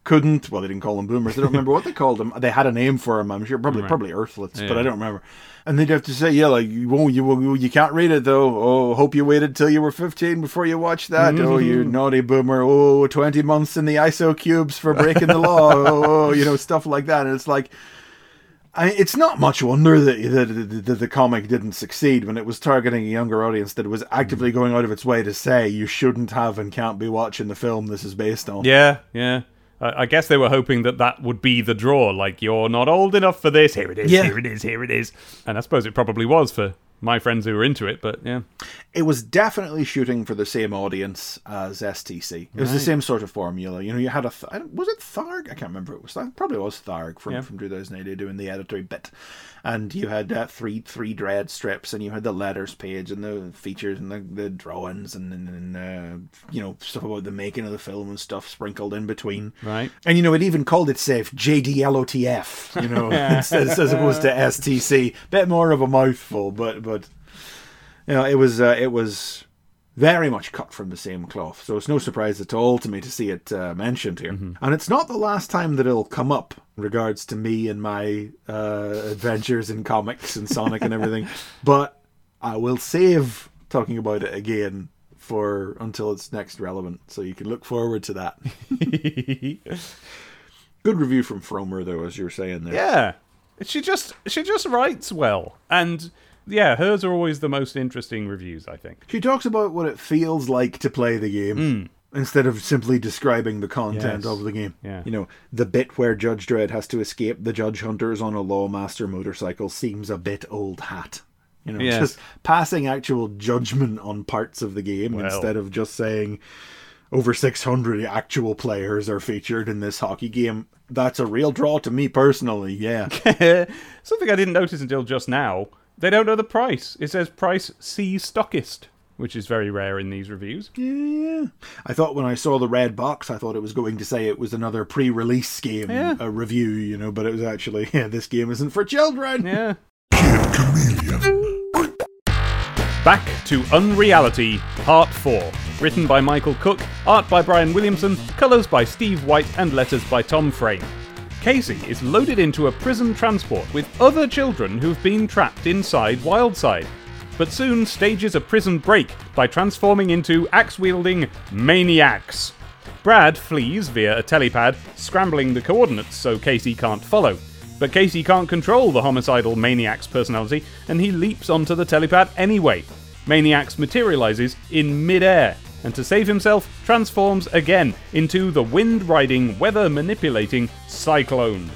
couldn't. Well, they didn't call them boomers. I don't remember what they called them. They had a name for them, I'm sure. Probably right. probably Earthlets, yeah. but I don't remember. And they'd have to say, yeah, like, oh, you, oh, you can't read it, though. Oh, hope you waited till you were fifteen before you watched that. Mm-hmm. Oh, you naughty boomer. Oh, twenty months in the I S O cubes for breaking the law. Oh, you know, stuff like that. And it's like, I, it's not much wonder that the, the, the comic didn't succeed when it was targeting a younger audience that was actively going out of its way to say you shouldn't have and can't be watching the film this is based on. Yeah, yeah. I, I guess they were hoping that that would be the draw. Like, you're not old enough for this. Here it is, yeah. here it is, here it is. And I suppose it probably was for my friends who were into it, but yeah. It was definitely shooting for the same audience as S T C. It was right. the same sort of formula. You know, you had a... Th- was it Tharg? I can't remember. It was Tharg. Probably was Tharg from, yeah. from two thousand eight doing the editor bit. And you had uh, three three Dredd strips, and you had the letters page, and the features, and the, the drawings, and, and, and uh, you know, stuff about the making of the film and stuff sprinkled in between. Right. And, you know, it even called itself J D L O T F, you know, as, as opposed to S T C. Bit more of a mouthful, but... But you know, it was uh, it was very much cut from the same cloth, so it's no surprise at all to me to see it uh, mentioned here. Mm-hmm. And it's not the last time that it'll come up in regards to me and my uh, adventures in comics and Sonic and everything. But I will save talking about it again for until it's next relevant, so you can look forward to that. Good review from Fromer, though, as you were saying there. Yeah, she just she just writes well and. Yeah, hers are always the most interesting reviews, I think. She talks about what it feels like to play the game mm. instead of simply describing the content yes. of the game. Yeah. You know, the bit where Judge Dredd has to escape the Judge Hunters on a Lawmaster motorcycle seems a bit old hat. You know, yes. just passing actual judgment on parts of the game well. instead of just saying over six hundred actual players are featured in this hockey game. That's a real draw to me personally, yeah. Something I didn't notice until just now. They don't know the price. It says price C stockist, which is very rare in these reviews. Yeah. I thought when I saw the red box, I thought it was going to say it was another pre-release game yeah. a review, you know, but it was actually, yeah, this game isn't for children. Yeah. Kid Chameleon. Back to Unreality, Part four. Written by Michael Cook, art by Brian Williamson, colours by Steve White, and letters by Tom Frame. Casey is loaded into a prison transport with other children who've been trapped inside Wildside, but soon stages a prison break by transforming into axe-wielding maniacs. Brad flees via a telepad, scrambling the coordinates so Casey can't follow. But Casey can't control the homicidal maniac's personality, and he leaps onto the telepad anyway. Maniacs materialises in mid-air, and to save himself, transforms again into the wind-riding, weather-manipulating Cyclone.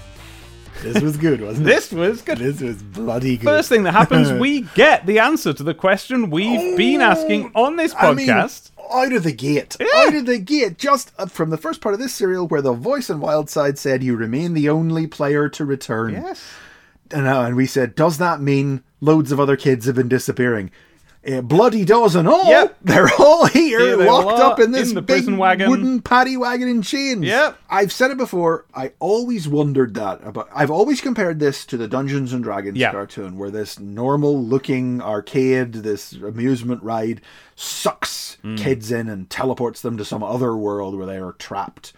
This was good, wasn't it? This was good. This was bloody good. First thing that happens, we get the answer to the question we've oh, been asking on this podcast. I mean, out of the gate. Yeah. Out of the gate. Just from the first part of this serial where the voice in Wildside said, you remain the only player to return. Yes. and, uh, and we said, does that mean loads of other kids have been disappearing? It bloody does and all. Yep. They're all here, yeah, they locked up in this in the big prison wagon. Wooden paddy wagon in chains. Yep. I've said it before. I always wondered that. About, I've always compared this to the Dungeons and Dragons yep. cartoon, where this normal-looking arcade, this amusement ride, sucks mm. kids in and teleports them to some other world where they are trapped.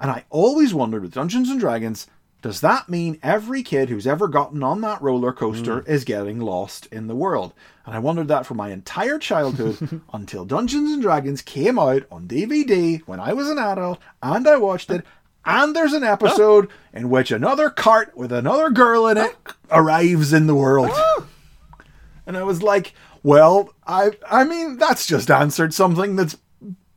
And I always wondered with Dungeons and Dragons, does that mean every kid who's ever gotten on that roller coaster mm. is getting lost in the world? And I wondered that for my entire childhood until Dungeons and Dragons came out on D V D when I was an adult and I watched it. And there's an episode oh. in which another cart with another girl in it oh. arrives in the world. Oh. And I was like, well, I I mean, that's just answered something that's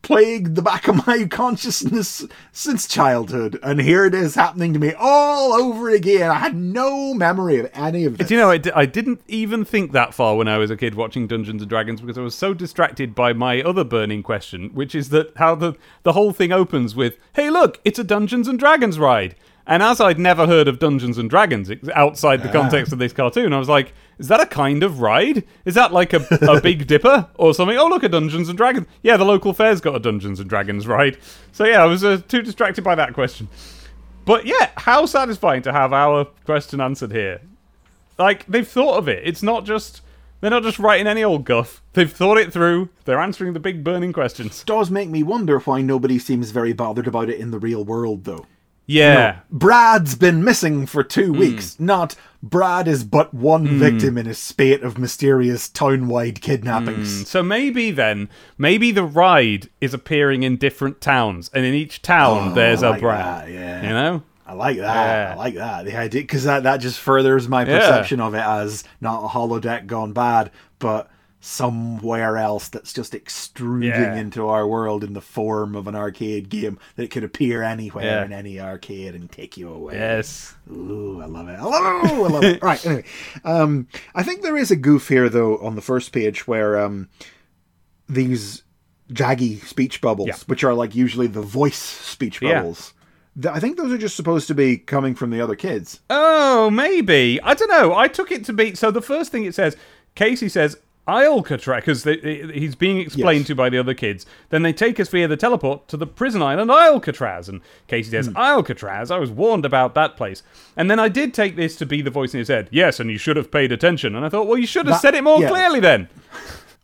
plagued the back of my consciousness since childhood, and here it is happening to me all over again. I had no memory of any of this. Do you know, I, d- I didn't even think that far when I was a kid watching Dungeons and Dragons, because I was so distracted by my other burning question, which is that how the, the whole thing opens with, hey look, it's a Dungeons and Dragons ride. And as I'd never heard of Dungeons and Dragons outside the context of this cartoon, I was like, is that a kind of ride? Is that like a, a Big Dipper or something? Oh, look, a Dungeons and Dragons. Yeah, the local fair's got a Dungeons and Dragons ride. So, yeah, I was uh, too distracted by that question. But, yeah, how satisfying to have our question answered here. Like, they've thought of it. It's not just... They're not just writing any old guff. They've thought it through. They're answering the big burning questions. It does make me wonder why nobody seems very bothered about it in the real world, though. Yeah. No, Brad's been missing for two mm. weeks. Not Brad is but one mm. victim in a spate of mysterious town-wide kidnappings. Mm. So maybe then, maybe the ride is appearing in different towns, and in each town oh, there's I like a Brad. That, yeah. You know? I like that. Yeah. I like that. The idea, because that, that just furthers my perception yeah. of it as not a holodeck gone bad, but somewhere else that's just extruding yeah. into our world in the form of an arcade game that could appear anywhere yeah. in any arcade and take you away. Yes. Ooh, I love it. I love it. Ooh, I love it. All right, anyway. Um, I think there is a goof here, though, on the first page where um, these jaggy speech bubbles, yeah. which are like usually the voice speech bubbles, yeah. I think those are just supposed to be coming from the other kids. Oh, maybe. I don't know. I took it to be... So the first thing it says, Casey says... Alcatraz, because he's being explained yes. to by the other kids. Then they take us via the teleport to the prison island Alcatraz. And Casey says, mm. Alcatraz, I was warned about that place. And then I did take this to be the voice in his head. Yes, and you should have paid attention. And I thought, well, you should have that, said it more yeah. clearly then.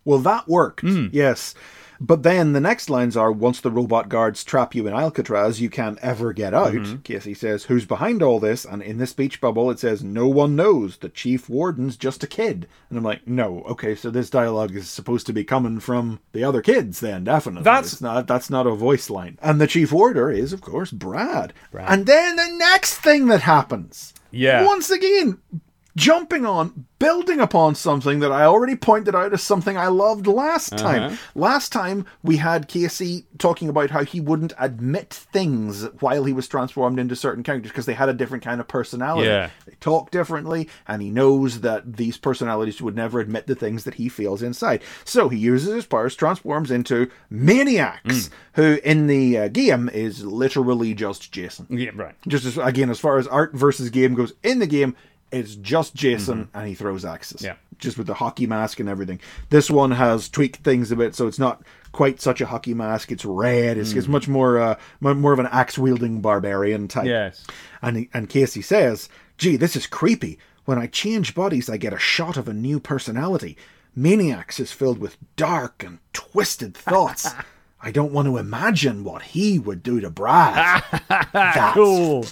Well, that worked, mm. yes. But then the next lines are, once the robot guards trap you in Alcatraz, you can't ever get out. Mm-hmm. Casey says, who's behind all this? And in this speech bubble, it says, no one knows. The chief warden's just a kid. And I'm like, no, okay, so this dialogue is supposed to be coming from the other kids then, definitely. That's not, that's not a voice line. And the chief warder is, of course, Brad. Brad. And then the next thing that happens, yeah, once again, jumping on, building upon something that I already pointed out as something I loved last uh-huh. time. Last time, we had Casey talking about how he wouldn't admit things while he was transformed into certain characters because they had a different kind of personality. Yeah. They talk differently, and he knows that these personalities would never admit the things that he feels inside. So he uses his powers, transforms into Maniacs, mm. who in the uh, game is literally just Jason. Yeah, right. Just as, again, as far as art versus game goes, in the game, it's just Jason, mm-hmm. and he throws axes. Yeah. Just with the hockey mask and everything. This one has tweaked things a bit, so it's not quite such a hockey mask. It's red. It's, mm. it's much more uh, more of an axe-wielding barbarian type. Yes. And, he, and Casey says, gee, this is creepy. When I change bodies, I get a shot of a new personality. Maniacs is filled with dark and twisted thoughts. I don't want to imagine what he would do to Brad. That's cool.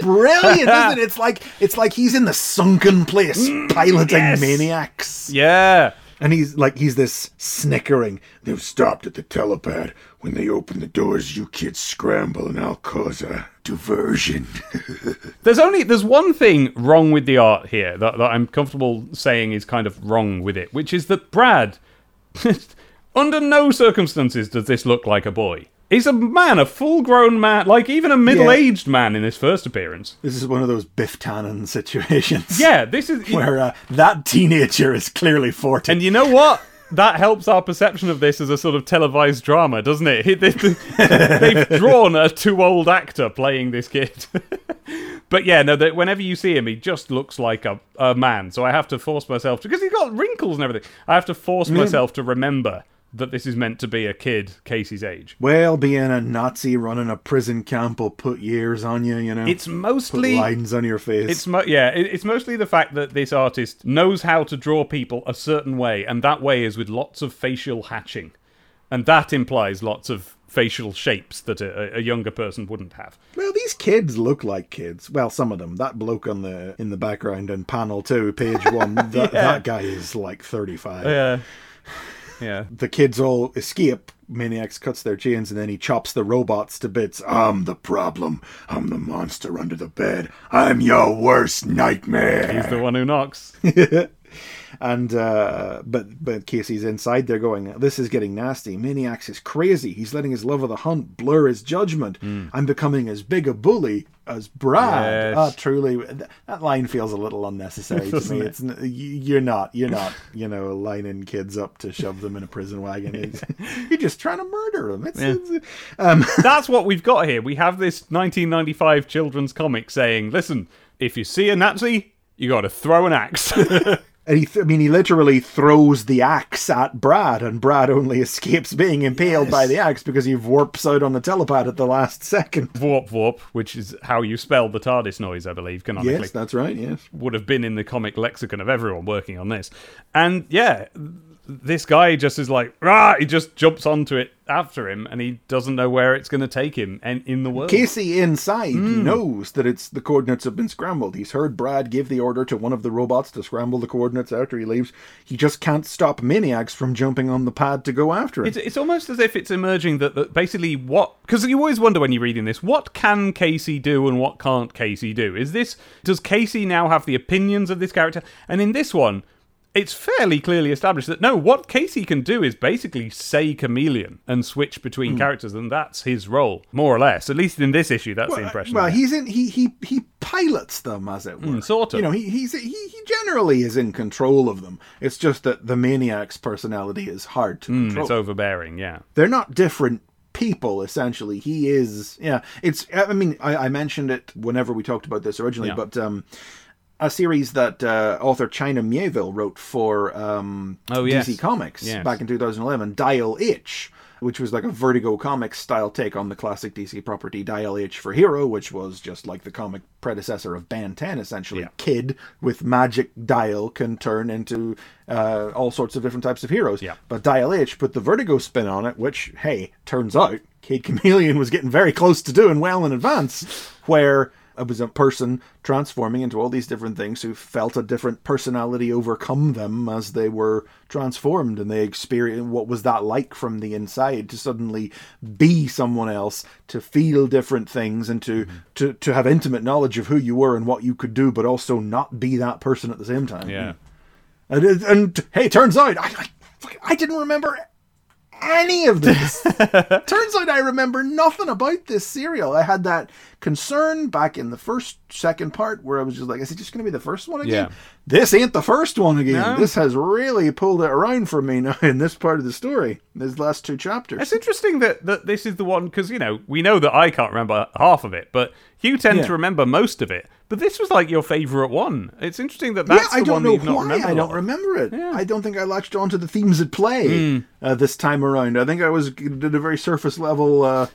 Brilliant, isn't it? It's like it's like he's in the sunken place, piloting yes. Maniacs. Yeah. And he's like, he's this snickering, they've stopped at the telepad. When they open the doors, you kids scramble and I'll cause a diversion. There's only, there's one thing wrong with the art here that, that I'm comfortable saying is kind of wrong with it, which is that Brad, under no circumstances does this look like a boy. He's a man, a full-grown man, like even a middle-aged yeah. man in his first appearance. This is one of those Biff Tannen situations. Yeah, this is... Where uh, that teenager is clearly forty. And you know what? That helps our perception of this as a sort of televised drama, doesn't it? They've drawn a too-old actor playing this kid. But yeah, no. That whenever you see him, he just looks like a, a man. So I have to force myself, because he's got wrinkles and everything. I have to force mm. myself to remember that this is meant to be a kid Casey's age. Well, being a Nazi running a prison camp will put years on you, you know. It's mostly... Put lines on your face. It's mo- yeah, it, it's mostly the fact that this artist knows how to draw people a certain way, and that way is with lots of facial hatching. And that implies lots of facial shapes that a, a younger person wouldn't have. Well, these kids look like kids. Well, some of them. That bloke on the in the background on panel two, page one, that, yeah. that guy is like thirty-five. Yeah. Yeah. The kids all escape. Maniacs cuts their chains, and then he chops the robots to bits. I'm the problem. I'm the monster under the bed. I'm your worst nightmare. He's the one who knocks. And uh, but but Casey's inside there going, this is getting nasty. Maniacs is crazy. He's letting his love of the hunt blur his judgment. Mm. I'm becoming as big a bully as Brad. Yes. Oh, truly, that line feels a little unnecessary to me. It? It's you're not, you're not, you know, lining kids up to shove them in a prison wagon. It's, you're just trying to murder them. It's, yeah. it's, um. That's what we've got here. We have this nineteen ninety-five children's comic saying, listen, if you see a Nazi, you got to throw an axe. And he th- I mean, he literally throws the axe at Brad, and Brad only escapes being impaled yes. by the axe because he warps out on the telepad at the last second. Warp, warp, which is how you spell the TARDIS noise, I believe, canonically. Yes, that's right, yes. Would have been in the comic lexicon of everyone working on this. And, yeah, this guy just is like, rah! He just jumps onto it after him, and he doesn't know where it's going to take him and in the world. Casey inside mm. knows that it's the coordinates have been scrambled. He's heard Brad give the order to one of the robots to scramble the coordinates after he leaves. He just can't stop Maniacs from jumping on the pad to go after him. It's, it's almost as if it's emerging that, that basically what... Because you always wonder when you're reading this, what can Casey do and what can't Casey do? Is this... Does Casey now have the opinions of this character? And in this one... It's fairly clearly established that, no, what Casey can do is basically say Chameleon and switch between mm. characters, and that's his role, more or less. At least in this issue, that's well, the impression. Well, he's in, he he he pilots them, as it were. Mm, sort of. You know, he, he's, he he generally is in control of them. It's just that the Maniac's personality is hard to control. Mm, it's overbearing, yeah. They're not different people, essentially. He is, yeah. It's, I mean, I, I mentioned it whenever we talked about this originally, yeah. but... um. A series that uh, author China Mieville wrote for um, oh, yes. D C Comics yes. back in two thousand eleven, Dial H, which was like a Vertigo Comics style take on the classic D C property Dial H for Hero, which was just like the comic predecessor of Ben ten, essentially. Yeah. Kid with magic dial can turn into uh, all sorts of different types of heroes. Yeah. But Dial H put the Vertigo spin on it, which, hey, turns out Kid Chameleon was getting very close to doing well in advance, where... It was a person transforming into all these different things who felt a different personality overcome them as they were transformed, and they experienced what was that like from the inside to suddenly be someone else, to feel different things, and to, mm-hmm. to, to have intimate knowledge of who you were and what you could do, but also not be that person at the same time. Yeah. And, and, and hey, turns out, I, I, I didn't remember any of this. Turns out I remember nothing about this serial. I had that concern back in the first, second part where I was just like, is it just going to be the first one again? Yeah. This ain't the first one again. No. This has really pulled it around for me now in this part of the story, these last two chapters. It's interesting that, that this is the one, because, you know, we know that I can't remember half of it, but you tend yeah. to remember most of it. But this was like your favourite one. It's interesting that that's yeah, the one that you've not remembered. I don't remember it. Yeah. I don't think I latched on to the themes at play mm. uh, this time around. I think I was did a very surface level, uh,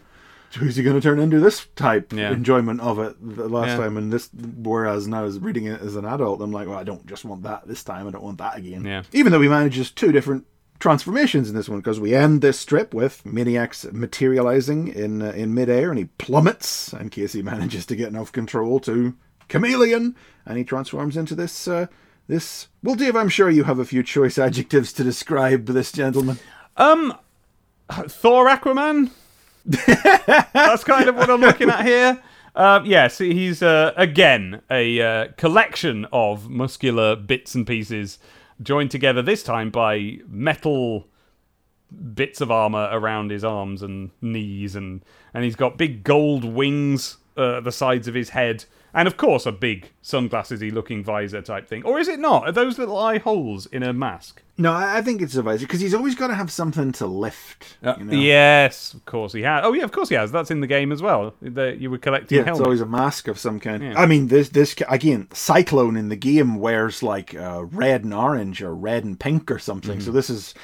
who's he going to turn into this type yeah. enjoyment of it the last yeah. time. And this, whereas now I was reading it as an adult, I'm like, well, I don't just want that this time. I don't want that again. Yeah. Even though we managed just two different transformations in this one, because we end this strip with Maniacs materialising in, uh, in midair, and he plummets in case he manages to get enough control to... Chameleon, and he transforms into this uh, this well, Dave, I'm sure you have a few choice adjectives to describe this gentleman. Um Thor Aquaman. That's kind of what I'm looking at here. Uh, yes, he's uh, again a uh, collection of muscular bits and pieces joined together, this time by metal bits of armor around his arms and knees, and and he's got big gold wings uh, the sides of his head. And, of course, a big sunglasses-y looking visor type thing. Or is it not? Are those little eye holes in a mask? No, I think it's a visor, because he's always got to have something to lift. Uh, you know? Yes, of course he has. Oh, yeah, of course he has. That's in the game as well. The, you were collecting yeah, helmets. Yeah, it's always a mask of some kind. Yeah. I mean, this, this again, Cyclone in the game wears, like, uh, red and orange or red and pink or something. Mm-hmm. So this is...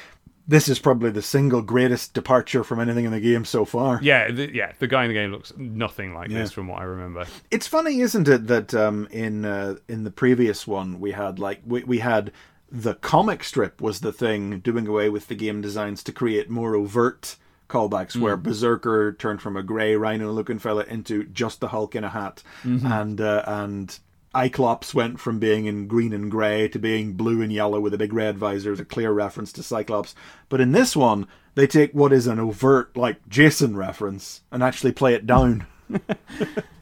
This is probably the single greatest departure from anything in the game so far. Yeah, the, yeah. The guy in the game looks nothing like yeah. this, from what I remember. It's funny, isn't it, that um, in uh, in the previous one we had like we we had the comic strip was the thing doing away with the game designs to create more overt callbacks, mm. where Berserker turned from a grey rhino-looking fella into just the Hulk in a hat, mm-hmm. and uh, and. Cyclops went from being in green and grey to being blue and yellow with a big red visor as a clear reference to Cyclops. But in this one, they take what is an overt, like, Jason reference and actually play it down.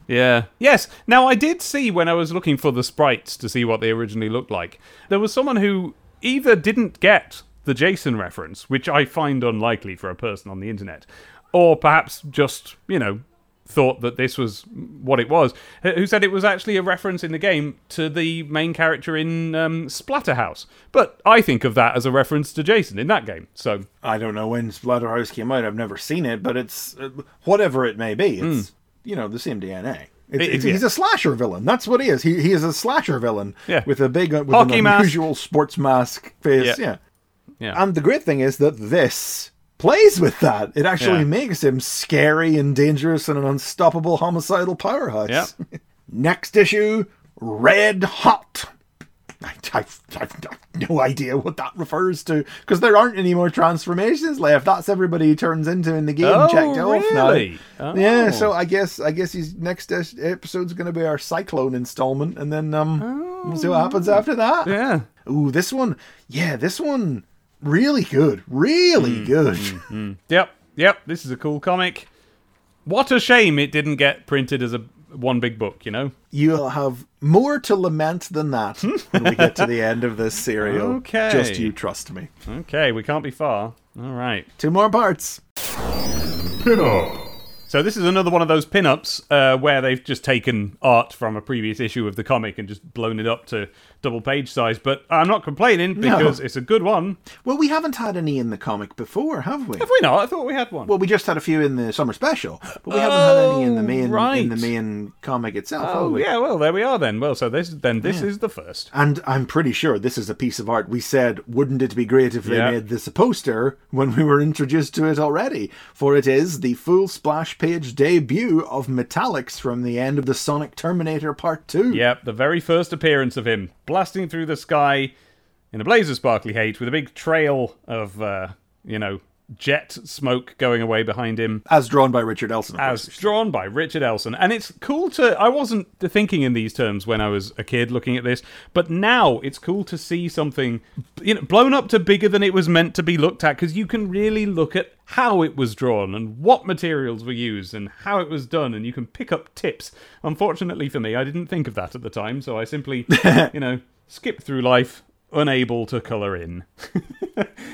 Yeah. Yes. Now, I did see when I was looking for the sprites to see what they originally looked like, there was someone who either didn't get the Jason reference, which I find unlikely for a person on the internet, or perhaps just, you know... thought that this was what it was, who said it was actually a reference in the game to the main character in um, Splatterhouse. But I think of that as a reference to Jason in that game. So I don't know when Splatterhouse came out. I've never seen it, but it's uh, whatever it may be. It's, mm. you know, the same D N A. It's, it's, it's, yeah. He's a slasher villain. That's what he is. He he is a slasher villain yeah. with a big, with Hockey an unusual mask. sports mask face. Yeah. yeah, yeah. And the great thing is that this... plays with that. It actually yeah. makes him scary and dangerous and an unstoppable homicidal powerhouse. Yep. Next issue, Red Hot. I, I, I've no idea what that refers to, because there aren't any more transformations left. That's everybody he turns into in the game oh, checked really? off now. Oh. Yeah, so I guess I guess his next episode's going to be our Cyclone installment, and then um, oh. we'll see what happens after that. Yeah. Ooh, this one. Yeah, this one... Really good. Really mm, good. Mm, mm. Yep. Yep. This is a cool comic. What a shame it didn't get printed as a one big book, you know? You'll have more to lament than that when we get to the end of this serial. Okay. Just you trust me. Okay. We can't be far. All right. Two more parts. Pin-up. So this is another one of those pin-ups uh, where they've just taken art from a previous issue of the comic and just blown it up to double page size. But I'm not complaining because no. it's a good one. Well, we haven't had any in the comic before, have we? Have we not? I thought we had one. Well, we just had a few in the summer special, but we oh, haven't had any in the main right. in the main comic itself. Oh have we? yeah, well there we are then. Well, so this then this yeah. is the first. And I'm pretty sure this is a piece of art. We said, wouldn't it be great if they yeah. made this a poster when we were introduced to it already? For it is the full splash page debut of Metallix from the end of the Sonic Terminator Part two. Yep, the very first appearance of him, blasting through the sky in a blaze of sparkly hate with a big trail of, uh, you know, jet smoke going away behind him. As drawn by Richard Elson. As drawn by Richard Elson. And it's cool to... I wasn't thinking in these terms when I was a kid looking at this, but now it's cool to see something, you know, blown up to bigger than it was meant to be looked at, because you can really look at how it was drawn and what materials were used and how it was done, and you can pick up tips. Unfortunately for me, I didn't think of that at the time, so I simply, you know, skipped through life, unable to colour in.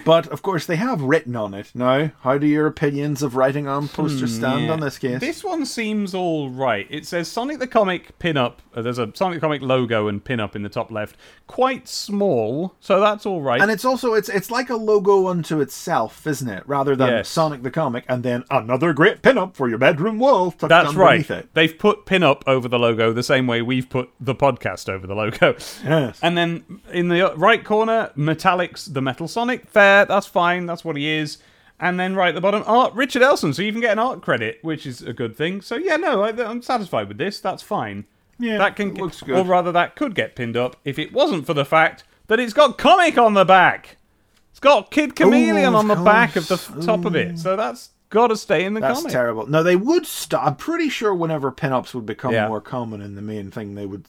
But, of course, they have written on it. Now, how do your opinions of writing on posters hmm, stand yeah. on this case? This one seems all right. It says Sonic the Comic pin-up. Uh, there's a Sonic the Comic logo and pin-up in the top left. Quite small, so that's all right. And it's also, it's it's like a logo unto itself, isn't it? Rather than yes. Sonic the Comic and then another great pin-up for your bedroom wall tucked that's underneath right. it. They've put pin-up over the logo the same way we've put the podcast over the logo. Yes. And then in the right corner, Metallix, the Metal Sonic. Fair, that's fine, that's what he is. And then right at the bottom, art, Richard Elson, so you can get an art credit, which is a good thing. So yeah, no, I, I'm satisfied with this, that's fine. Yeah, that can, it looks good. Or rather, that could get pinned up if it wasn't for the fact that it's got comic on the back. It's got Kid Chameleon Ooh, on the course. back of the f- top of it, so that's... Gotta stay in the That's comic. That's terrible. No, they would stop. I'm pretty sure whenever pinups would become yeah. more common in the main thing, they would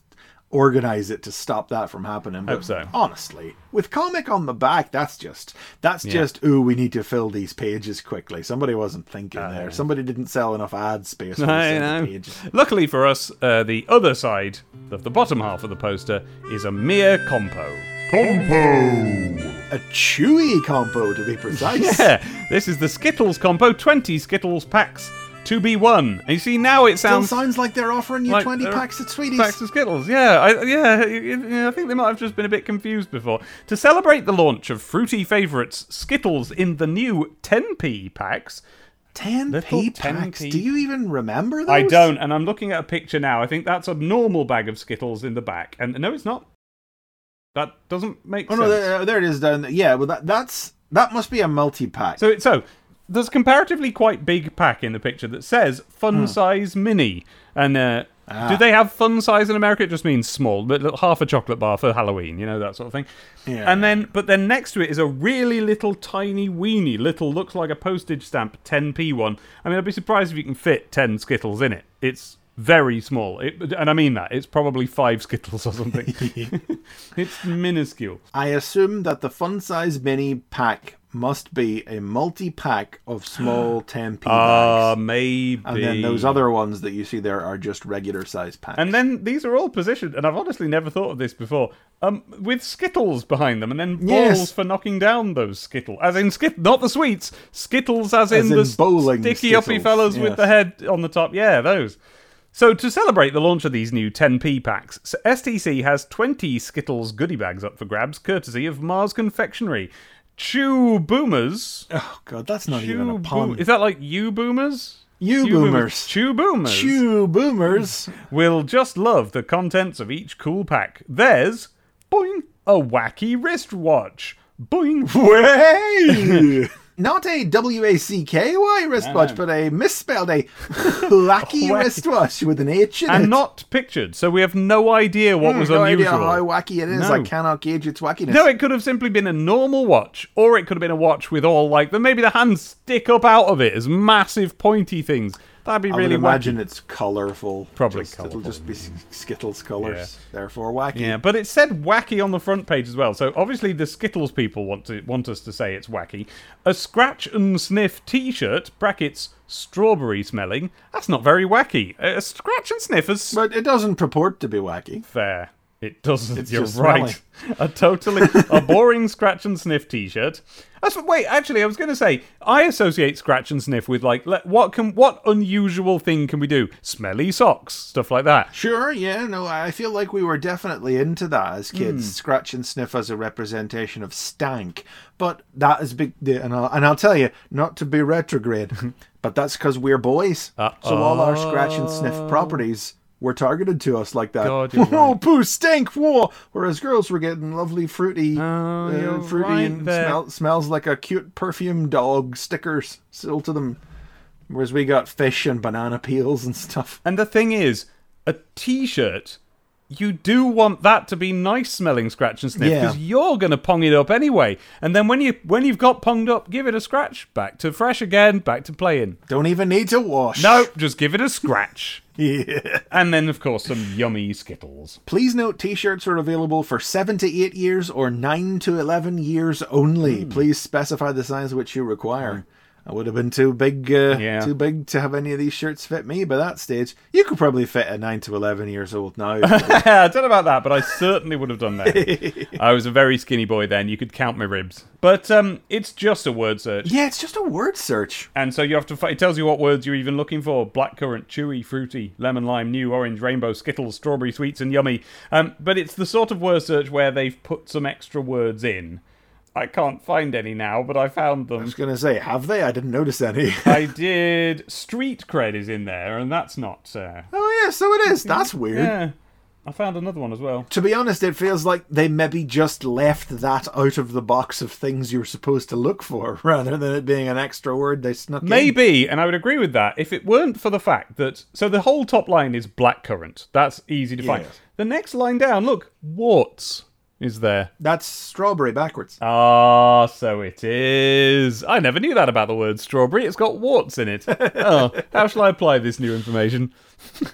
organize it to stop that from happening. But hope so. Honestly, with comic on the back, that's just, that's yeah. just, ooh, we need to fill these pages quickly. Somebody wasn't thinking uh, there. Somebody didn't sell enough ad space for the pages. Luckily for us, uh, the other side of the bottom half of the poster is a mere compo. Compo! A chewy compo, to be precise. Yeah, this is the Skittles compo, twenty Skittles packs two B one. And you see, now it sounds... Still sounds like they're offering you like twenty packs of Sweeties. Packs of Skittles, yeah. I, yeah. I think they might have just been a bit confused before. To celebrate the launch of fruity favourites Skittles in the new ten p packs... ten p packs? ten p. Do you even remember those? I don't, and I'm looking at a picture now. I think that's a normal bag of Skittles in the back. And no, it's not. That doesn't make oh, sense. Oh, no, there, there it is down there. Yeah, well, that, that's, that must be a multi-pack. So, so... There's a comparatively quite big pack in the picture that says fun hmm. size mini. And uh, ah. do they have fun size in America? It just means small, but half a chocolate bar for Halloween, you know, that sort of thing. Yeah. And then, but then next to it is a really little tiny weenie, little, looks like a postage stamp, ten p one. I mean, I'd be surprised if you can fit ten Skittles in it. It's very small. It, and I mean that. It's probably five Skittles or something. It's minuscule. I assume that the fun size mini pack must be a multi-pack of small ten p bags. Uh, maybe. And then those other ones that you see there are just regular-sized packs. And then these are all positioned, and I've honestly never thought of this before, um, with Skittles behind them, and then balls yes. for knocking down those Skittles. As in, skit- not the sweets, Skittles as, as in, in the sticky-uppy fellas yes. with the head on the top. Yeah, those. So to celebrate the launch of these new ten p packs, S T C has twenty Skittles goodie bags up for grabs, courtesy of Mars Confectionery. Chew Boomers. Oh, God, that's not Chew even a pun. Bo- Is that like you boomers? You, you boomers. boomers. Chew Boomers. Chew Boomers. Will just love the contents of each cool pack. There's, boing, a wacky wristwatch. Boing, way! Not a W A C K Y wristwatch, but a misspelled, a wacky wristwatch with an H in it. And not pictured, so we have no idea what mm, was no unusual. No idea how wacky it is. No. I cannot gauge its wackiness. No, it could have simply been a normal watch, or it could have been a watch with all, like, the, maybe the hands stick up out of it as massive pointy things. That'd be I really would imagine wacky. It's colourful. Probably just, colourful. It'll just be Skittles colours, yeah. Therefore wacky. Yeah, but it said wacky on the front page as well, so obviously the Skittles people want to want us to say it's wacky. A scratch and sniff T-shirt, brackets, strawberry smelling, that's not very wacky. A scratch and sniff is... But it doesn't purport to be wacky. Fair. It doesn't, it's you're right. A totally, a boring scratch and sniff t-shirt. That's what, wait, actually, I was going to say, I associate scratch and sniff with, like, let, what can what unusual thing can we do? Smelly socks, stuff like that. Sure, yeah, no, I feel like we were definitely into that as kids. Mm. Scratch and sniff as a representation of stank. But that is big, and I'll, and I'll tell you, not to be retrograde, but that's because we're boys. Uh-oh. So all our scratch and sniff properties... were targeted to us like that. God, whoa, right. Poo, stink, whoa! Whereas girls were getting lovely fruity, oh, uh, fruity right and smell, smells like a cute perfume dog stickers still to them. Whereas we got fish and banana peels and stuff. And the thing is, a t-shirt, you do want that to be nice smelling scratch and sniff because yeah. you're going to pong it up anyway. And then when, you, when you've got ponged up, give it a scratch. Back to fresh again, back to playing. Don't even need to wash. No, just give it a scratch. Yeah. And then, of course, some yummy Skittles. Please note, T-shirts are available for seven to eight years or nine to eleven years only. Mm. Please specify the size which you require. I would have been too big uh, yeah. too big to have any of these shirts fit me by that stage. You could probably fit a nine to eleven years old now. I don't know about that, but I certainly would have done that. I was a very skinny boy then. You could count my ribs. But um, it's just a word search. Yeah, it's just a word search. And so you have to. F- it tells you what words you're even looking for. Blackcurrant, chewy, fruity, lemon, lime, new, orange, rainbow, Skittles, strawberry, sweets, and yummy. Um, but it's the sort of word search where they've put some extra words in. I can't find any now, but I found them. I was going to say, have they? I didn't notice any. I did. Street cred is in there, and that's not... Uh... Oh, yeah, so it is. That's weird. Yeah. I found another one as well. To be honest, it feels like they maybe just left that out of the box of things you're supposed to look for, rather than it being an extra word they snuck in. Maybe, and I would agree with that, if it weren't for the fact that... So the whole top line is blackcurrant. That's easy to find. Yes. The next line down, look, warts. Is there? That's strawberry backwards. Ah, oh, so it is. I never knew that about the word strawberry. It's got warts in it. Oh, how shall I apply this new information?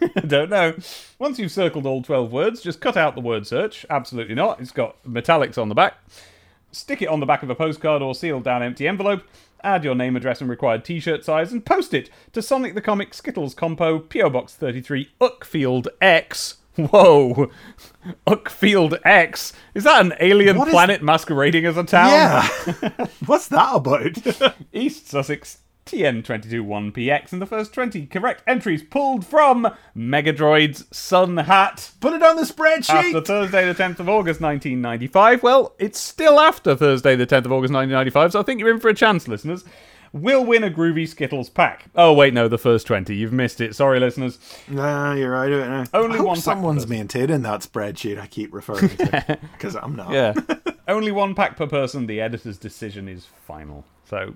I don't know. Once you've circled all twelve words, just cut out the word search. Absolutely not. It's got Metallix on the back. Stick it on the back of a postcard or sealed down empty envelope. Add your name, address, and required T-shirt size, and post it to Sonic the Comic Skittles Compo, P O Box thirty-three, Uckfield X. Whoa, Uckfield X. Is that an alien planet masquerading as a town? Yeah. What's that about? East Sussex T N two two one P X, and the first twenty correct entries pulled from Megadroid's Sun Hat. Put it on the spreadsheet! After Thursday the tenth of August nineteen ninety-five. Well, it's still after Thursday the tenth of August nineteen ninety-five, so I think you're in for a chance, listeners. We'll win a groovy Skittles pack. Oh, wait, no, the first twenty. You've missed it. Sorry, listeners. Nah, you're right. I, Only I hope one someone's maintained in that spreadsheet I keep referring to, because I'm not. Yeah. Only one pack per person. The editor's decision is final. So,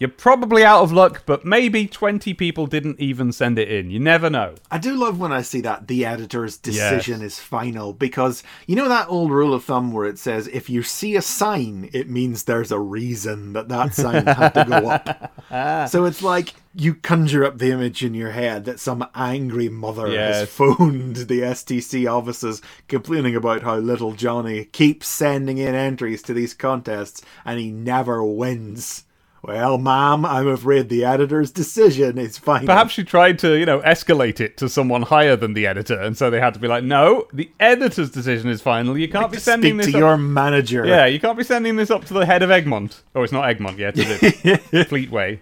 you're probably out of luck, but maybe twenty people didn't even send it in. You never know. I do love when I see that the editor's decision yes. is final, because you know that old rule of thumb where it says if you see a sign, it means there's a reason that that sign had to go up. So it's like you conjure up the image in your head that some angry mother yes. has phoned the S T C offices complaining about how little Johnny keeps sending in entries to these contests and he never wins. Well, ma'am, I'm afraid the editor's decision is final. Perhaps she tried to, you know, escalate it to someone higher than the editor, and so they had to be like, no, the editor's decision is final. You can't like be sending this to up... your manager. Yeah, you can't be sending this up to the head of Egmont. Oh, it's not Egmont yet, is it? Fleetway.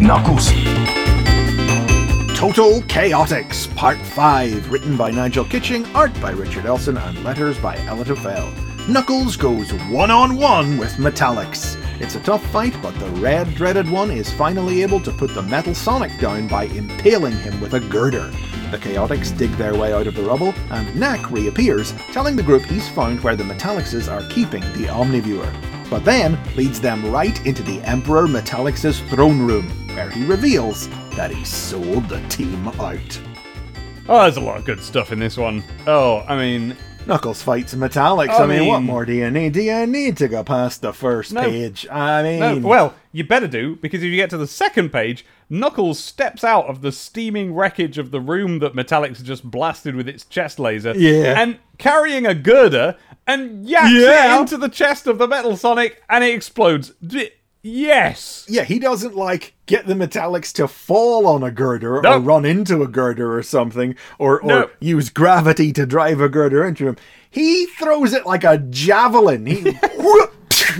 Knuckles. Total Chaotix, Part five, written by Nigel Kitching, art by Richard Elson, and letters by Ella Tofel. Knuckles goes one-on-one with Metallix. It's a tough fight, but the red dreaded one is finally able to put the Metal Sonic down by impaling him with a girder. The Chaotix dig their way out of the rubble, and Nack reappears, telling the group he's found where the Metallixes are keeping the Omniviewer. But then leads them right into the Emperor Metallix's throne room, where he reveals that he sold the team out. Oh, there's a lot of good stuff in this one. Oh, I mean... Knuckles fights Metallix. I, I mean, mean, what more do you need? Do you need to go past the first no, page? I mean... No, well, you better do, because if you get to the second page, Knuckles steps out of the steaming wreckage of the room that Metallix just blasted with its chest laser, yeah. and carrying a girder, and yaks yeah. it into the chest of the Metal Sonic, and it explodes. D- yes! Yeah, he doesn't, like... get the Metallix to fall on a girder nope. or run into a girder or something or, or nope. use gravity to drive a girder into him. He throws it like a javelin. He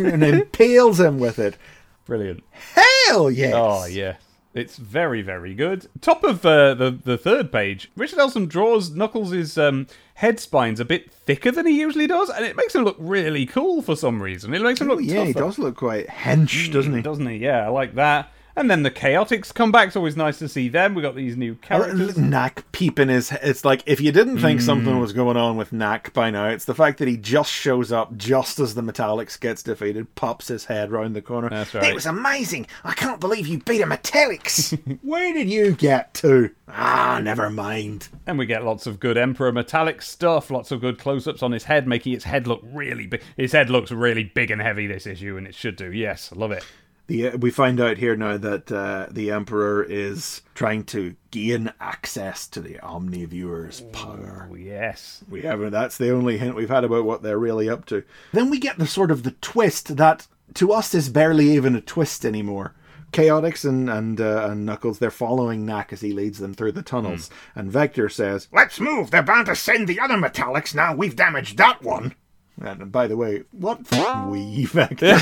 and impales him with it. Brilliant. Hell yes. Oh, yeah. It's very, very good. Top of uh, the, the third page, Richard Elson draws Knuckles' um, head spines a bit thicker than he usually does, and it makes him look really cool for some reason. It makes him look Ooh, yeah, tougher. He does look quite hench, doesn't he? Doesn't he? Yeah, I like that. And then the Chaotix come back. It's always nice to see them. We got these new characters. Nack peeping his head. It's like, if you didn't think mm. something was going on with Nack by now, it's the fact that he just shows up just as the Metallix gets defeated, pops his head round the corner. That's right. It was amazing. I can't believe you beat a Metallix. Where did you get to? Ah, never mind. And we get lots of good Emperor Metallix stuff, lots of good close-ups on his head, making its head look really big. His head looks really big and heavy this issue, and it should do. Yes, I love it. The, we find out here now that uh, the Emperor is trying to gain access to the Omniviewer's power. Oh, yes. We haven't. That's the only hint we've had about what they're really up to. Then we get the sort of the twist that to us is barely even a twist anymore. Chaotix and and, uh, and Knuckles, they're following Nack as he leads them through the tunnels. Mm. And Vector says, "Let's move. They're bound to send the other Metallix now. We've damaged that one." And by the way, what the wee Vector?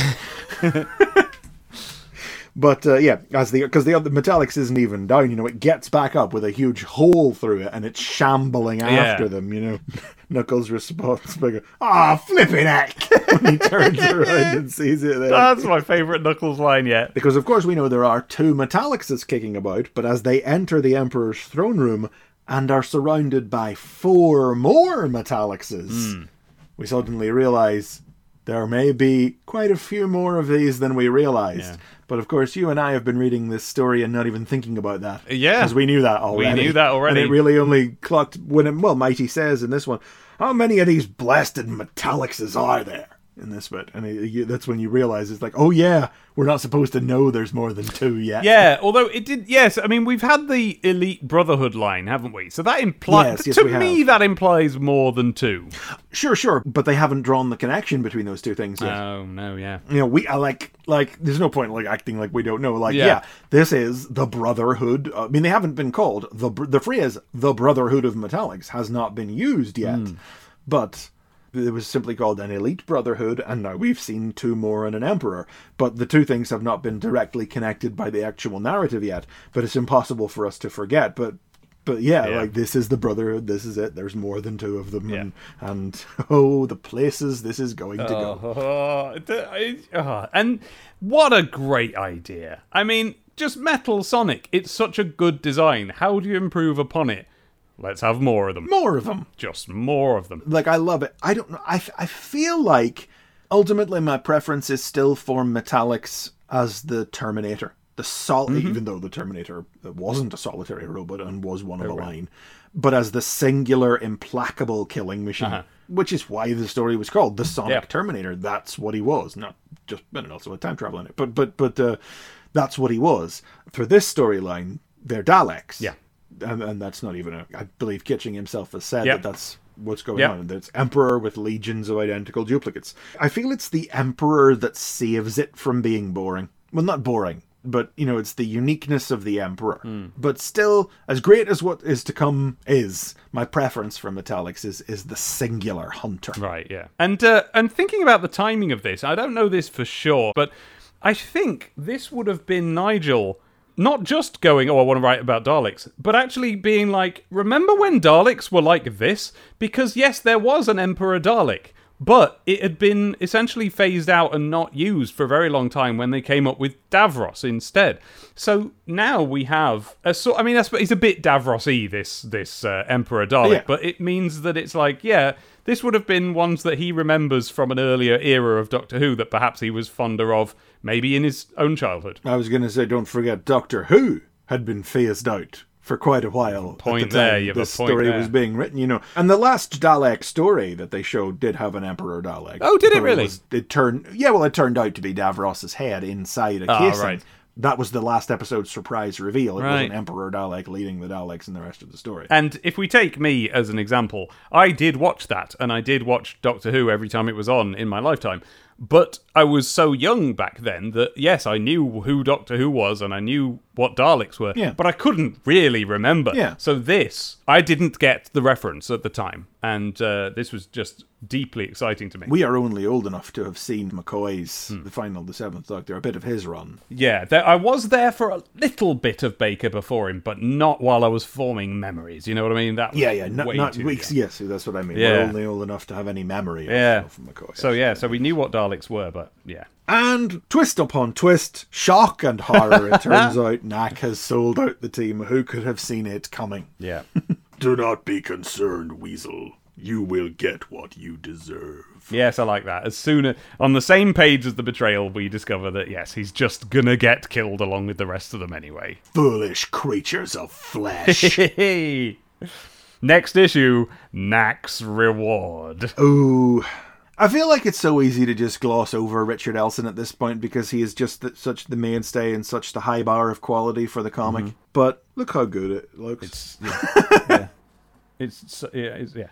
But, uh, yeah, as the because the other Metallix isn't even down, you know, it gets back up with a huge hole through it, and it's shambling yeah. after them, you know. Knuckles responds, "Ah, oh, flipping heck!" when he turns around and sees it there. That's my favourite Knuckles line yet. Because, of course, we know there are two Metallixes kicking about, but as they enter the Emperor's throne room and are surrounded by four more Metallixes, mm. we suddenly realise... there may be quite a few more of these than we realised. Yeah. But of course, you and I have been reading this story and not even thinking about that. Yeah. Because we knew that already. We knew that already. And it really only clocked when, it, well, Mighty says in this one, how many of these blasted Metallixes are there in this bit? And it, you, that's when you realise it's like, oh yeah, we're not supposed to know there's more than two yet. Yeah, although it did, yes, I mean, we've had the Elite Brotherhood line, haven't we? So that implies, yes, yes, to me, have. that implies more than two. Sure, sure, but they haven't drawn the connection between those two things yet. Oh, no, yeah. You know, we, I like, like, there's no point in like, acting like we don't know. Like, yeah, yeah this is the Brotherhood. I mean, they haven't been called, the the phrase, the Brotherhood of Metallix has not been used yet, mm. but... It was simply called an elite brotherhood, and now we've seen two more and an emperor. But the two things have not been directly connected by the actual narrative yet, but it's impossible for us to forget. But but yeah, yeah. like, this is the brotherhood, this is it, there's more than two of them, yeah. and, and oh, the places this is going oh, to go. Oh, oh, and what a great idea. I mean, just Metal Sonic, it's such a good design. How do you improve upon it? Let's have more of them. More of them. Just more of them. Like, I love it. I don't know. I, I feel like, ultimately, my preference is still for Metallix as the Terminator. The sol- mm-hmm. Even though the Terminator wasn't a solitary robot and was one of oh, a right. line. But as the singular, implacable killing machine. Uh-huh. Which is why the story was called The Sonic yep. Terminator. That's what he was. Not just, and also with time travel in it. But, but, but uh, that's what he was. For this storyline, they're Daleks. Yeah. And, and that's not even a... I believe Kitching himself has said yep. that that's what's going yep. on. There's Emperor with legions of identical duplicates. I feel it's the Emperor that saves it from being boring. Well, not boring, but, you know, it's the uniqueness of the Emperor. Mm. But still, as great as what is to come is, my preference for Metallix is, is the singular hunter. Right, yeah. And, uh, and thinking about the timing of this, I don't know this for sure, but I think this would have been Nigel... Not just going, oh, I want to write about Daleks, but actually being like, remember when Daleks were like this? Because, yes, there was an Emperor Dalek, but it had been essentially phased out and not used for a very long time when they came up with Davros instead. So now we have... a so- I mean, that's, it's a bit Davros-y, this, this uh, Emperor Dalek, yeah. but it means that it's like, yeah, this would have been ones that he remembers from an earlier era of Doctor Who that perhaps he was fonder of. Maybe in his own childhood. I was going to say, don't forget, Doctor Who had been phased out for quite a while. Point at the there, time you have a point story there. Was being written, you know. And the last Dalek story that they showed did have an Emperor Dalek. Oh, did it really? It, was, it turned, yeah, well, it turned out to be Davros's head inside a oh, casing. Right. That was the last episode's surprise reveal. It right. was an Emperor Dalek leading the Daleks in the rest of the story. And if we take me as an example, I did watch that, and I did watch Doctor Who every time it was on in my lifetime. But I was so young back then that, yes, I knew who Doctor Who was and I knew what Daleks were, yeah. but I couldn't really remember. Yeah. So this, I didn't get the reference at the time, and uh, this was just deeply exciting to me. We are only old enough to have seen McCoy's hmm. The Final, the Seventh Doctor, a bit of his run. Yeah, there, I was there for a little bit of Baker before him, but not while I was forming memories, you know what I mean? That yeah, yeah, no, not weeks, young. Yes, that's what I mean. Yeah. We're only old enough to have any memory of yeah. McCoy. So yeah, so we knew what Daleks were, but yeah. And twist upon twist, shock and horror, it turns out Nack has sold out the team. Who could have seen it coming? Yeah. Do not be concerned, Weasel. You will get what you deserve. Yes, I like that. As soon as, on the same page as the betrayal, we discover that, yes, he's just gonna get killed along with the rest of them anyway. Foolish creatures of flesh. Next issue, Nack's reward. Ooh... I feel like it's so easy to just gloss over Richard Elson at this point because he is just the, such the mainstay and such the high bar of quality for the comic. Mm-hmm. But look how good it looks. It's yeah. yeah. It's, so, yeah, it's yeah,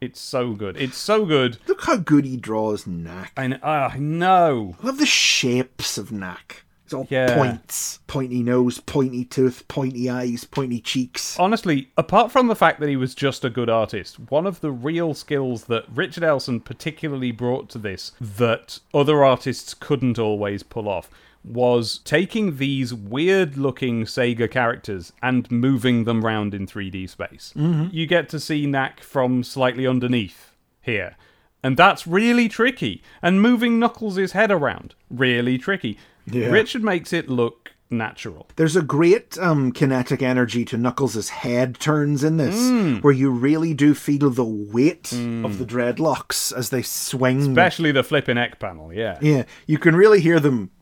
it's so good. It's so good. Look how good he draws Nack. I know. Uh, no. I love the shapes of Nack. It's all yeah. points. Pointy nose, pointy tooth, pointy eyes, pointy cheeks. Honestly, apart from the fact that he was just a good artist, one of the real skills that Richard Elson particularly brought to this that other artists couldn't always pull off was taking these weird-looking Sega characters and moving them round in three D space. Mm-hmm. You get to see Nack from slightly underneath here, and that's really tricky. And moving Knuckles' head around, really tricky. Yeah. Richard makes it look natural. There's a great um, kinetic energy to Knuckles' head turns in this, mm. where you really do feel the weight mm. of the dreadlocks as they swing. Especially the flipping neck panel, yeah. Yeah, you can really hear them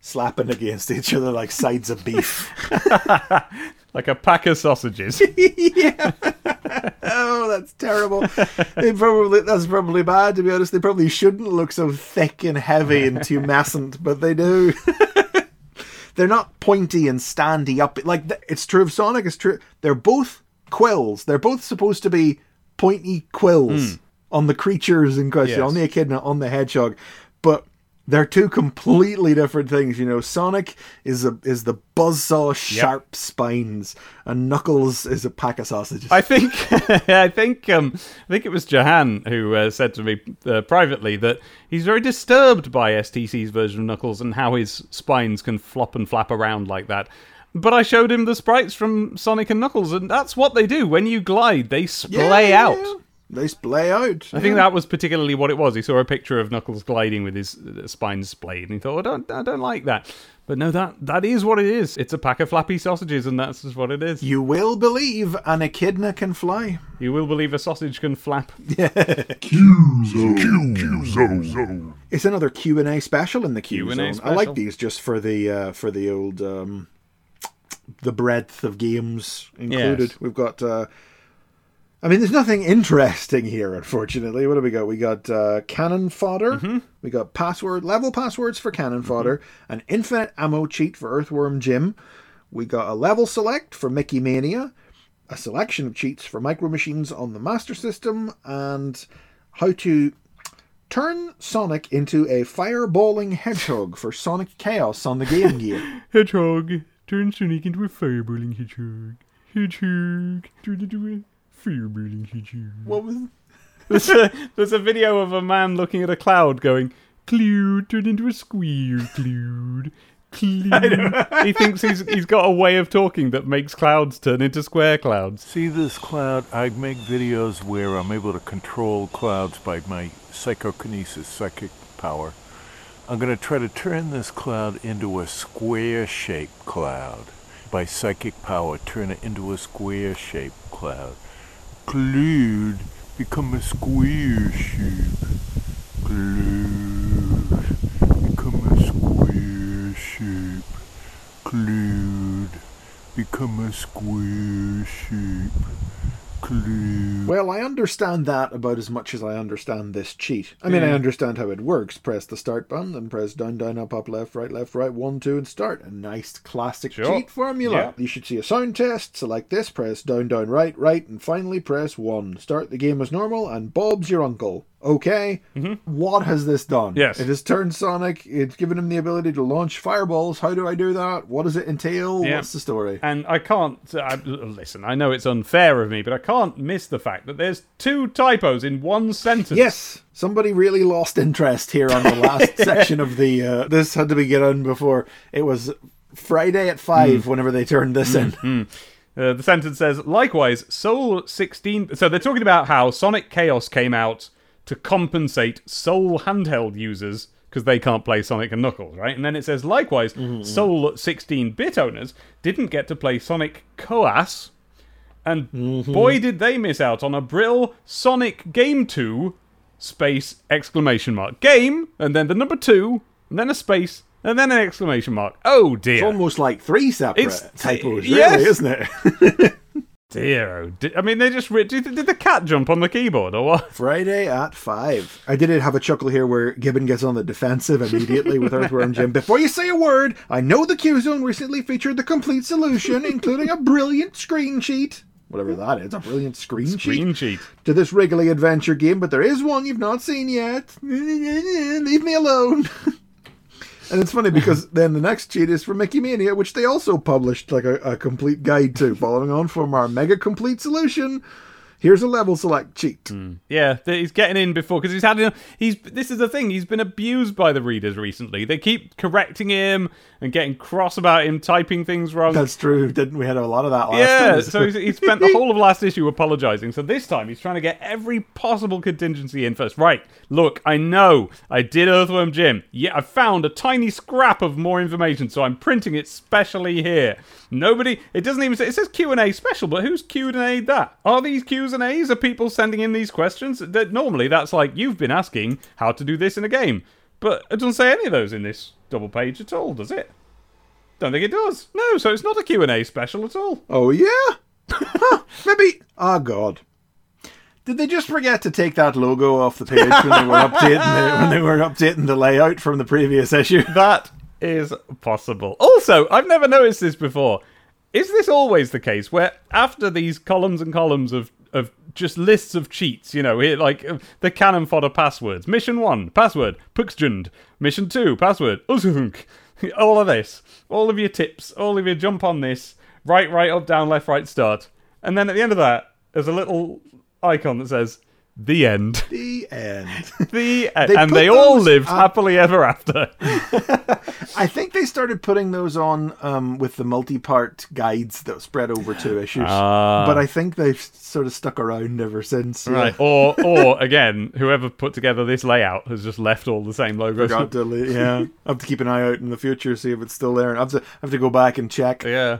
slapping against each other like sides of beef. Like a pack of sausages. Yeah. Oh, that's terrible. They probably, that's probably bad, to be honest. They probably shouldn't look so thick and heavy and tumescent, but they do. They're not pointy and standy up. Like, it's true of Sonic, it's true. They're both quills. They're both supposed to be pointy quills mm. on the creatures in question, yes. on the echidna, on the hedgehog. But They're two completely different things, you know. Sonic is a is the buzzsaw sharp yep. spines, and Knuckles is a pack of sausages. I think, I think, um, I think it was Jahan who uh, said to me uh, privately that he's very disturbed by S T C's version of Knuckles and how his spines can flop and flap around like that. But I showed him the sprites from Sonic and Knuckles, and that's what they do when you glide; they splay yeah. out. They splay out. I yeah. think that was particularly what it was. He saw a picture of Knuckles gliding with his spine splayed, and he thought, I don't, I don't like that. But no, that that is what it is. It's a pack of flappy sausages, and that's just what it is. You will believe an echidna can fly. You will believe a sausage can flap. Yeah. Q-Zone. It's another Q and A special in the Q-Zone. I like these just for the uh, for the old, um, the breadth of games included. Yes. We've got... Uh, I mean, there's nothing interesting here, unfortunately. What do we got? We got uh, cannon fodder. Mm-hmm. We got password level passwords for cannon mm-hmm. fodder. An infinite ammo cheat for Earthworm Jim. We got a level select for Mickey Mania. A selection of cheats for Micro Machines on the Master System. And how to turn Sonic into a fireballing hedgehog for Sonic Chaos on the Game Gear. Hedgehog. Turn Sonic into a fireballing hedgehog. Hedgehog. Turn into a... What was there's a, there's a video of a man looking at a cloud going, Cloud turned into a squeal, Cloud. Cloud. He thinks he's he's got a way of talking that makes clouds turn into square clouds. See this cloud? I make videos where I'm able to control clouds by my psychokinesis, psychic power. I'm going to try to turn this cloud into a square-shaped cloud. By psychic power, turn it into a square-shaped cloud. Cloud, become a square shape. Cloud, become a square shape. Cloud, become a square shape. Cloud. Well, I understand that about as much as I understand this cheat. I mean, mm. I understand how it works. Press the start button, then press down, down, up, up, left, right, left, right, one, two, and start. A nice classic sure. cheat formula. Yeah. You should see a sound test. Select this, press down, down, right, right, and finally press one. Start the game as normal, and Bob's your uncle. Okay, mm-hmm. What has this done? Yes. It has turned Sonic, it's given him the ability to launch fireballs. How do I do that? What does it entail? Yeah. What's the story? And I can't, I, listen, I know it's unfair of me, but I can't miss the fact that there's two typos in one sentence. Yes, somebody really lost interest here on the last section of the, uh, this had to be get on before, it was Friday at five mm. whenever they turned this mm-hmm. in. Mm-hmm. Uh, the sentence says, likewise, Soul sixteen, so they're talking about how Sonic Chaos came out to compensate Soul handheld users because they can't play Sonic and Knuckles, right? And then it says, likewise, mm-hmm. Soul sixteen-bit owners didn't get to play Sonic Chaos, and mm-hmm. boy did they miss out on a brill Sonic Game two, space, exclamation mark. Game, and then the number two, and then a space, and then an exclamation mark. Oh, dear. It's almost like three separate it's, typos, really, yes. isn't it? Dear, oh dear. I mean, they just... Did the cat jump on the keyboard, or what? Friday at five. I did have a chuckle here where Gibbon gets on the defensive immediately with Earthworm Jim. Before you say a word, I know the Q-Zone recently featured the complete solution, including a brilliant screen sheet. Whatever that is, a brilliant screen, screen sheet. Screen sheet. To this wriggly adventure game, but there is one you've not seen yet. Leave me alone. And it's funny because then the next cheat is for Mickey Mania, which they also published like a, a complete guide to. Following on from our mega complete solution, here's a level select cheat. Mm. Yeah, he's getting in before because he's had enough. He's this is the thing. He's been abused by the readers recently. They keep correcting him and getting cross about him typing things wrong. That's true. Didn't we had a lot of that last? Yeah. Time. So he spent the whole of last issue apologizing. So this time he's trying to get every possible contingency in first. Right. Look, I know I did Earthworm Jim. Yeah, I found a tiny scrap of more information, so I'm printing it specially here. Nobody. It doesn't even say. It says Q and A special, but who's Q and A'd that? Are these Q's and A's? Are people sending in these questions? That normally that's like you've been asking how to do this in a game, but it doesn't say any of those in this double page at all, does it? Don't think it does. No, so it's not a Q and A special at all. Oh yeah, maybe. Oh god. Did they just forget to take that logo off the page when they were updating the, when they were updating the layout from the previous issue? That is possible. Also, I've never noticed this before. Is this always the case where after these columns and columns of of just lists of cheats, you know, it, like uh, the cannon fodder passwords. Mission one, password, Puxjund. Mission two, password, Uzunk. All of this, all of your tips, all of your jump on this, right, right, up, down, left, right, start. And then at the end of that, there's a little icon that says, the end. The end. the end. They and they all lived up. happily ever after. I think they started putting those on um, with the multi-part guides that spread over two issues. Uh, but I think they've sort of stuck around ever since. Yeah. Right. Or, or again, whoever put together this layout has just left all the same logos. Forgot to leave, yeah. I have to keep an eye out in the future, see if it's still there. I have to, I have to go back and check. Yeah.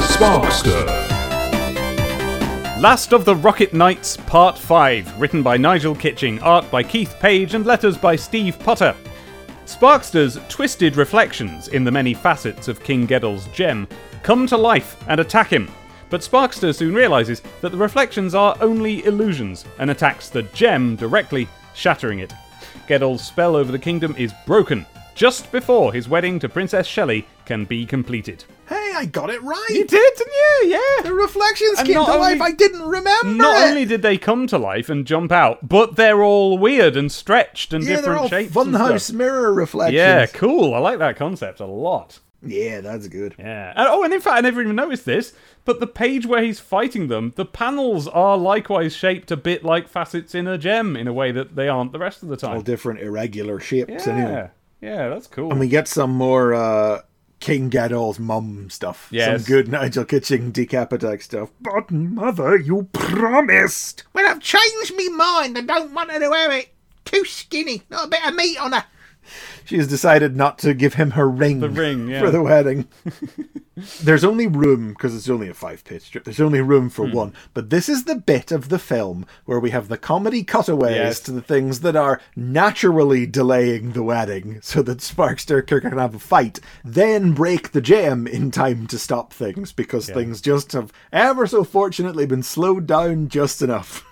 Sparkster. Last of the Rocket Knights, Part five, written by Nigel Kitching, art by Keith Page, and letters by Steve Potter. Sparkster's twisted reflections in the many facets of King Geddle's gem come to life and attack him, but Sparkster soon realises that the reflections are only illusions and attacks the gem directly, shattering it. Geddle's spell over the kingdom is broken just before his wedding to Princess Shelley can be completed. Hey, I got it right! You did, didn't you? Yeah! The reflections and came to only, life, I didn't remember Not it. only did they come to life and jump out, but they're all weird and stretched and yeah, different shapes. Yeah, they're all funhouse mirror reflections. Yeah, cool. I like that concept a lot. Yeah, that's good. Yeah. And, oh, and in fact, I never even noticed this, but the page where he's fighting them, the panels are likewise shaped a bit like facets in a gem, in a way that they aren't the rest of the time. All different irregular shapes, yeah. anyway. Yeah, that's cool. And we get some more... Uh, King Geddle's mum stuff. Yes. Some good Nigel Kitching decap attack stuff. But mother, you promised. Well, I've changed me mind. I don't want her to wear it. Too skinny. Not a bit of meat on her. She has decided not to give him her ring, the ring yeah. for the wedding. There's only room, because it's only a five-page strip, there's only room for hmm. one. But this is the bit of the film where we have the comedy cutaways yes. to the things that are naturally delaying the wedding so that Sparkster can have a fight, then break the jam in time to stop things, because yeah. things just have ever so fortunately been slowed down just enough.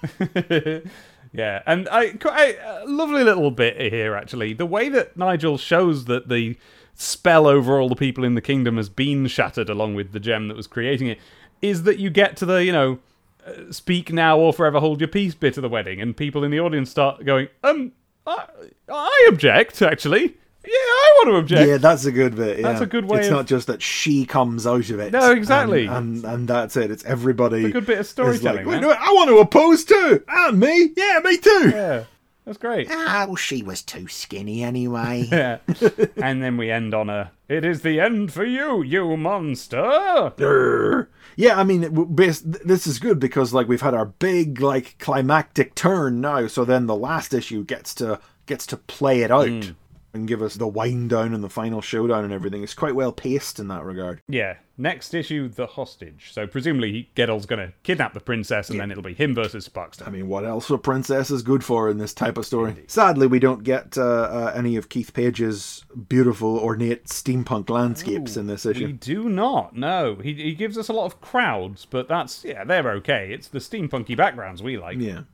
Yeah, and I, I a lovely little bit here, actually. The way that Nigel shows that the spell over all the people in the kingdom has been shattered along with the gem that was creating it is that you get to the, you know, uh, speak now or forever hold your peace bit of the wedding, and people in the audience start going, um, I, I object, actually. Yeah, I want to object. Yeah, that's a good bit. Yeah. That's a good way. It's of... not just that she comes out of it. No, exactly. And and, and that's it. It's everybody. It's a good bit of storytelling. Like, no, I want to oppose too. And me. Yeah, me too. Yeah, that's great. Ah, well, she was too skinny anyway. Yeah. And then we end on a, it is the end for you, you monster. Durr. Yeah, I mean, this is good because like we've had our big like climactic turn now. So then the last issue gets to gets to play it out. Mm. And give us the wind down and the final showdown and everything. It's quite well paced in that regard. Yeah. Next issue, the hostage. So presumably Geddle's going to kidnap the princess and yeah. then it'll be him versus Sparkster. I mean, what else a princess is good for in this type of story? Indeed. Sadly, we don't get uh, uh, any of Keith Page's beautiful, ornate steampunk landscapes Ooh, in this issue. We do not, no. He, he gives us a lot of crowds, but that's, yeah, they're okay. It's the steampunky backgrounds we like. Yeah.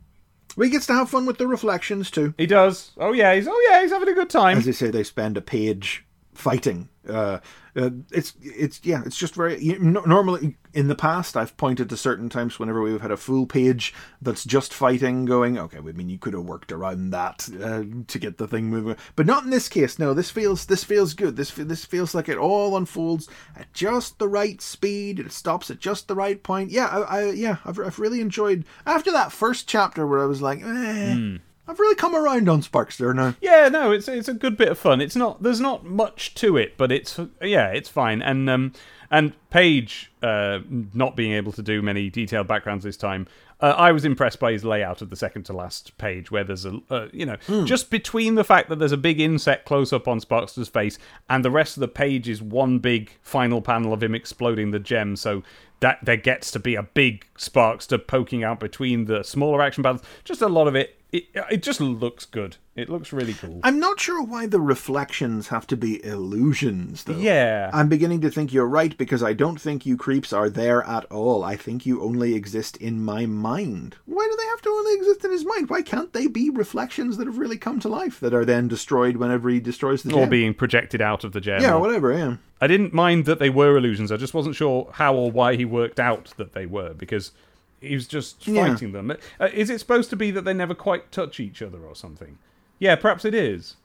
Well, he gets to have fun with the reflections, too. He does. Oh, yeah. He's oh yeah. He's having a good time. As they say, they spend a page fighting. Uh, uh, it's, it's yeah, it's just very... You, no, normally, in the past, I've pointed to certain times whenever we've had a full page that's just fighting, going, okay, well, I mean, you could have worked around that uh, to get the thing moving. But not in this case. No, this feels this feels good. This, this feels like it all unfolds at just the right speed. It stops at just the right point. Yeah, I, I yeah, I've, I've really enjoyed... After that first chapter where I was like, eh... Mm. I've really come around on Sparkster now. Yeah, no, it's it's a good bit of fun. It's not there's not much to it, but it's yeah, it's fine. And um, and Page uh, not being able to do many detailed backgrounds this time, uh, I was impressed by his layout of the second to last page, where there's a uh, you know mm. just between the fact that there's a big inset close up on Sparkster's face and the rest of the page is one big final panel of him exploding the gem. So. That there gets to be a big Sparkster poking out between the smaller action battles. Just a lot of it, it. It just looks good. It looks really cool. I'm not sure why the reflections have to be illusions, though. Yeah. I'm beginning to think you're right, because I don't think you creeps are there at all. I think you only exist in my mind. Why do they have to only exist in his mind? Why can't they be reflections that have really come to life, that are then destroyed whenever he destroys the gem? Or being projected out of the gem. Yeah, or whatever, yeah. I didn't mind that they were illusions. I just wasn't sure how or why he worked out that they were, because he was just fighting yeah. them. Uh, is it supposed to be that they never quite touch each other or something? Yeah, perhaps it is.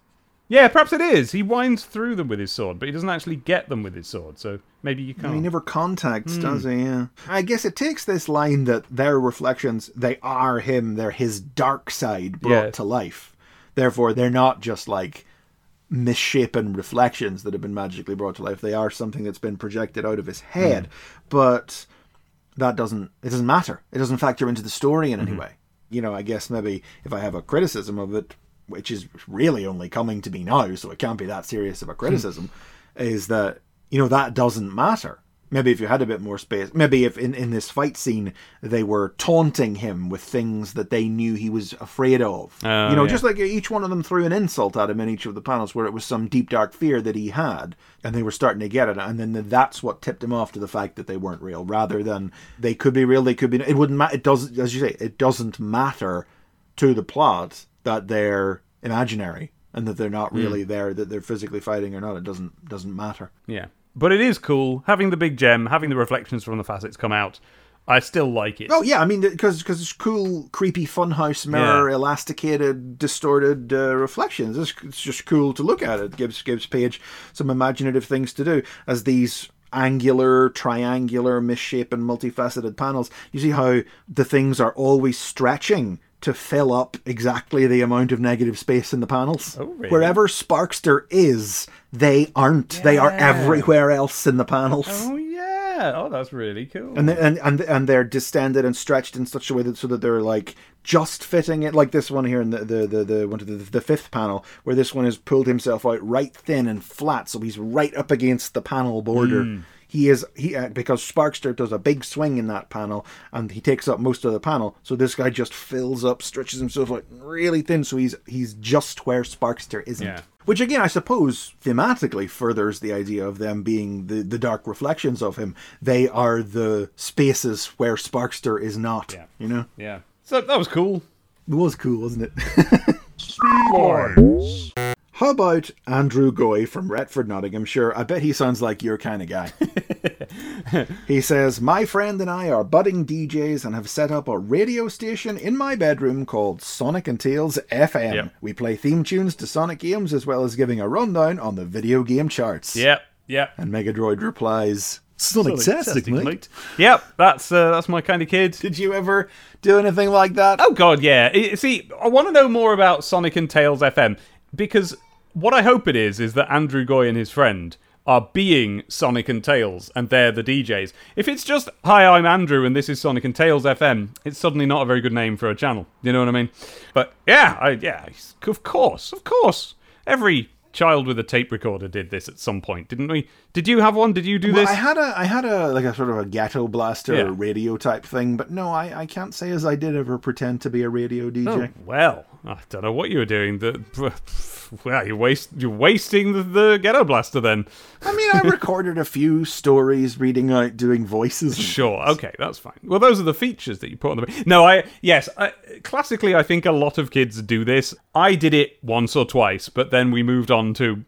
Yeah, perhaps it is. He winds through them with his sword, but he doesn't actually get them with his sword, so maybe you can't. He never contacts, mm. does he? Yeah. I guess it takes this line that their reflections, they are him, they're his dark side brought yeah. to life. Therefore, they're not just like misshapen reflections that have been magically brought to life. They are something that's been projected out of his head, mm. but that doesn't, it doesn't matter. It doesn't factor into the story in mm-hmm. any way. You know, I guess maybe if I have a criticism of it, which is really only coming to me now, so it can't be that serious of a criticism, hmm. is that, you know, that doesn't matter. Maybe if you had a bit more space, maybe if in, in this fight scene they were taunting him with things that they knew he was afraid of. Oh, you know, yeah. just like each one of them threw an insult at him in each of the panels where it was some deep, dark fear that he had, and they were starting to get it, and then that's what tipped him off to the fact that they weren't real, rather than they could be real, they could be... It wouldn't matter, it doesn't, as you say, it doesn't matter to the plot that they're imaginary and that they're not really mm. there, that they're physically fighting or not. It doesn't doesn't matter. Yeah. But it is cool having the big gem, having the reflections from the facets come out. I still like it. Oh, yeah. I mean, because because it's cool, creepy, funhouse, mirror, yeah. elasticated, distorted uh, reflections. It's, it's just cool to look at. It gives, gives Page some imaginative things to do as these angular, triangular, misshapen, multifaceted panels. You see how the things are always stretching to fill up exactly the amount of negative space in the panels. Oh, really? Wherever Sparkster is, they aren't. Yeah. They are everywhere else in the panels. Oh, yeah. Oh, that's really cool. And, they, and and and they're distended and stretched in such a way that so that they're like just fitting it, like this one here in the the the the, one to the, the fifth panel, where this one has pulled himself out right thin and flat, so he's right up against the panel border. Mm. He is he uh, because Sparkster does a big swing in that panel, and he takes up most of the panel. So this guy just fills up, stretches himself like really thin. So he's he's just where Sparkster isn't. Yeah. Which again, I suppose thematically furthers the idea of them being the, the dark reflections of him. They are the spaces where Sparkster is not. Yeah. You know. Yeah. So that was cool. It was cool, wasn't it? Spoilers. How about Andrew Goy from Retford, Nottinghamshire? I bet he sounds like your kind of guy. He says, my friend and I are budding D Js and have set up a radio station in my bedroom called Sonic and Tails F M. Yep. We play theme tunes to Sonic games as well as giving a rundown on the video game charts. Yep, yep. And Megadroid replies, Sonic-tastic, mate. Yep, that's uh, that's my kind of kid. Did you ever do anything like that? Oh, God, yeah. See, I want to know more about Sonic and Tails F M, because... what I hope it is, is that Andrew Goy and his friend are being Sonic and Tails, and they're the D Js. If it's just, hi, I'm Andrew, and this is Sonic and Tails F M, it's suddenly not a very good name for a channel. You know what I mean? But, yeah, I, yeah, of course, of course. Every child with a tape recorder did this at some point, didn't we? Did you have one? Did you do well, this? I had a, I had a, like a sort of a ghetto blaster yeah. radio type thing, but no, I, I can't say as I did ever pretend to be a radio D J. Oh, well, I don't know what you were doing. The... Well, you're, waste, you're wasting the, the ghetto blaster then. I mean, I recorded a few stories, reading out, doing voices. Sure, things. Okay, that's fine. Well, those are the features that you put on the... No, I... Yes, I, classically, I think a lot of kids do this. I did it once or twice, but then we moved on to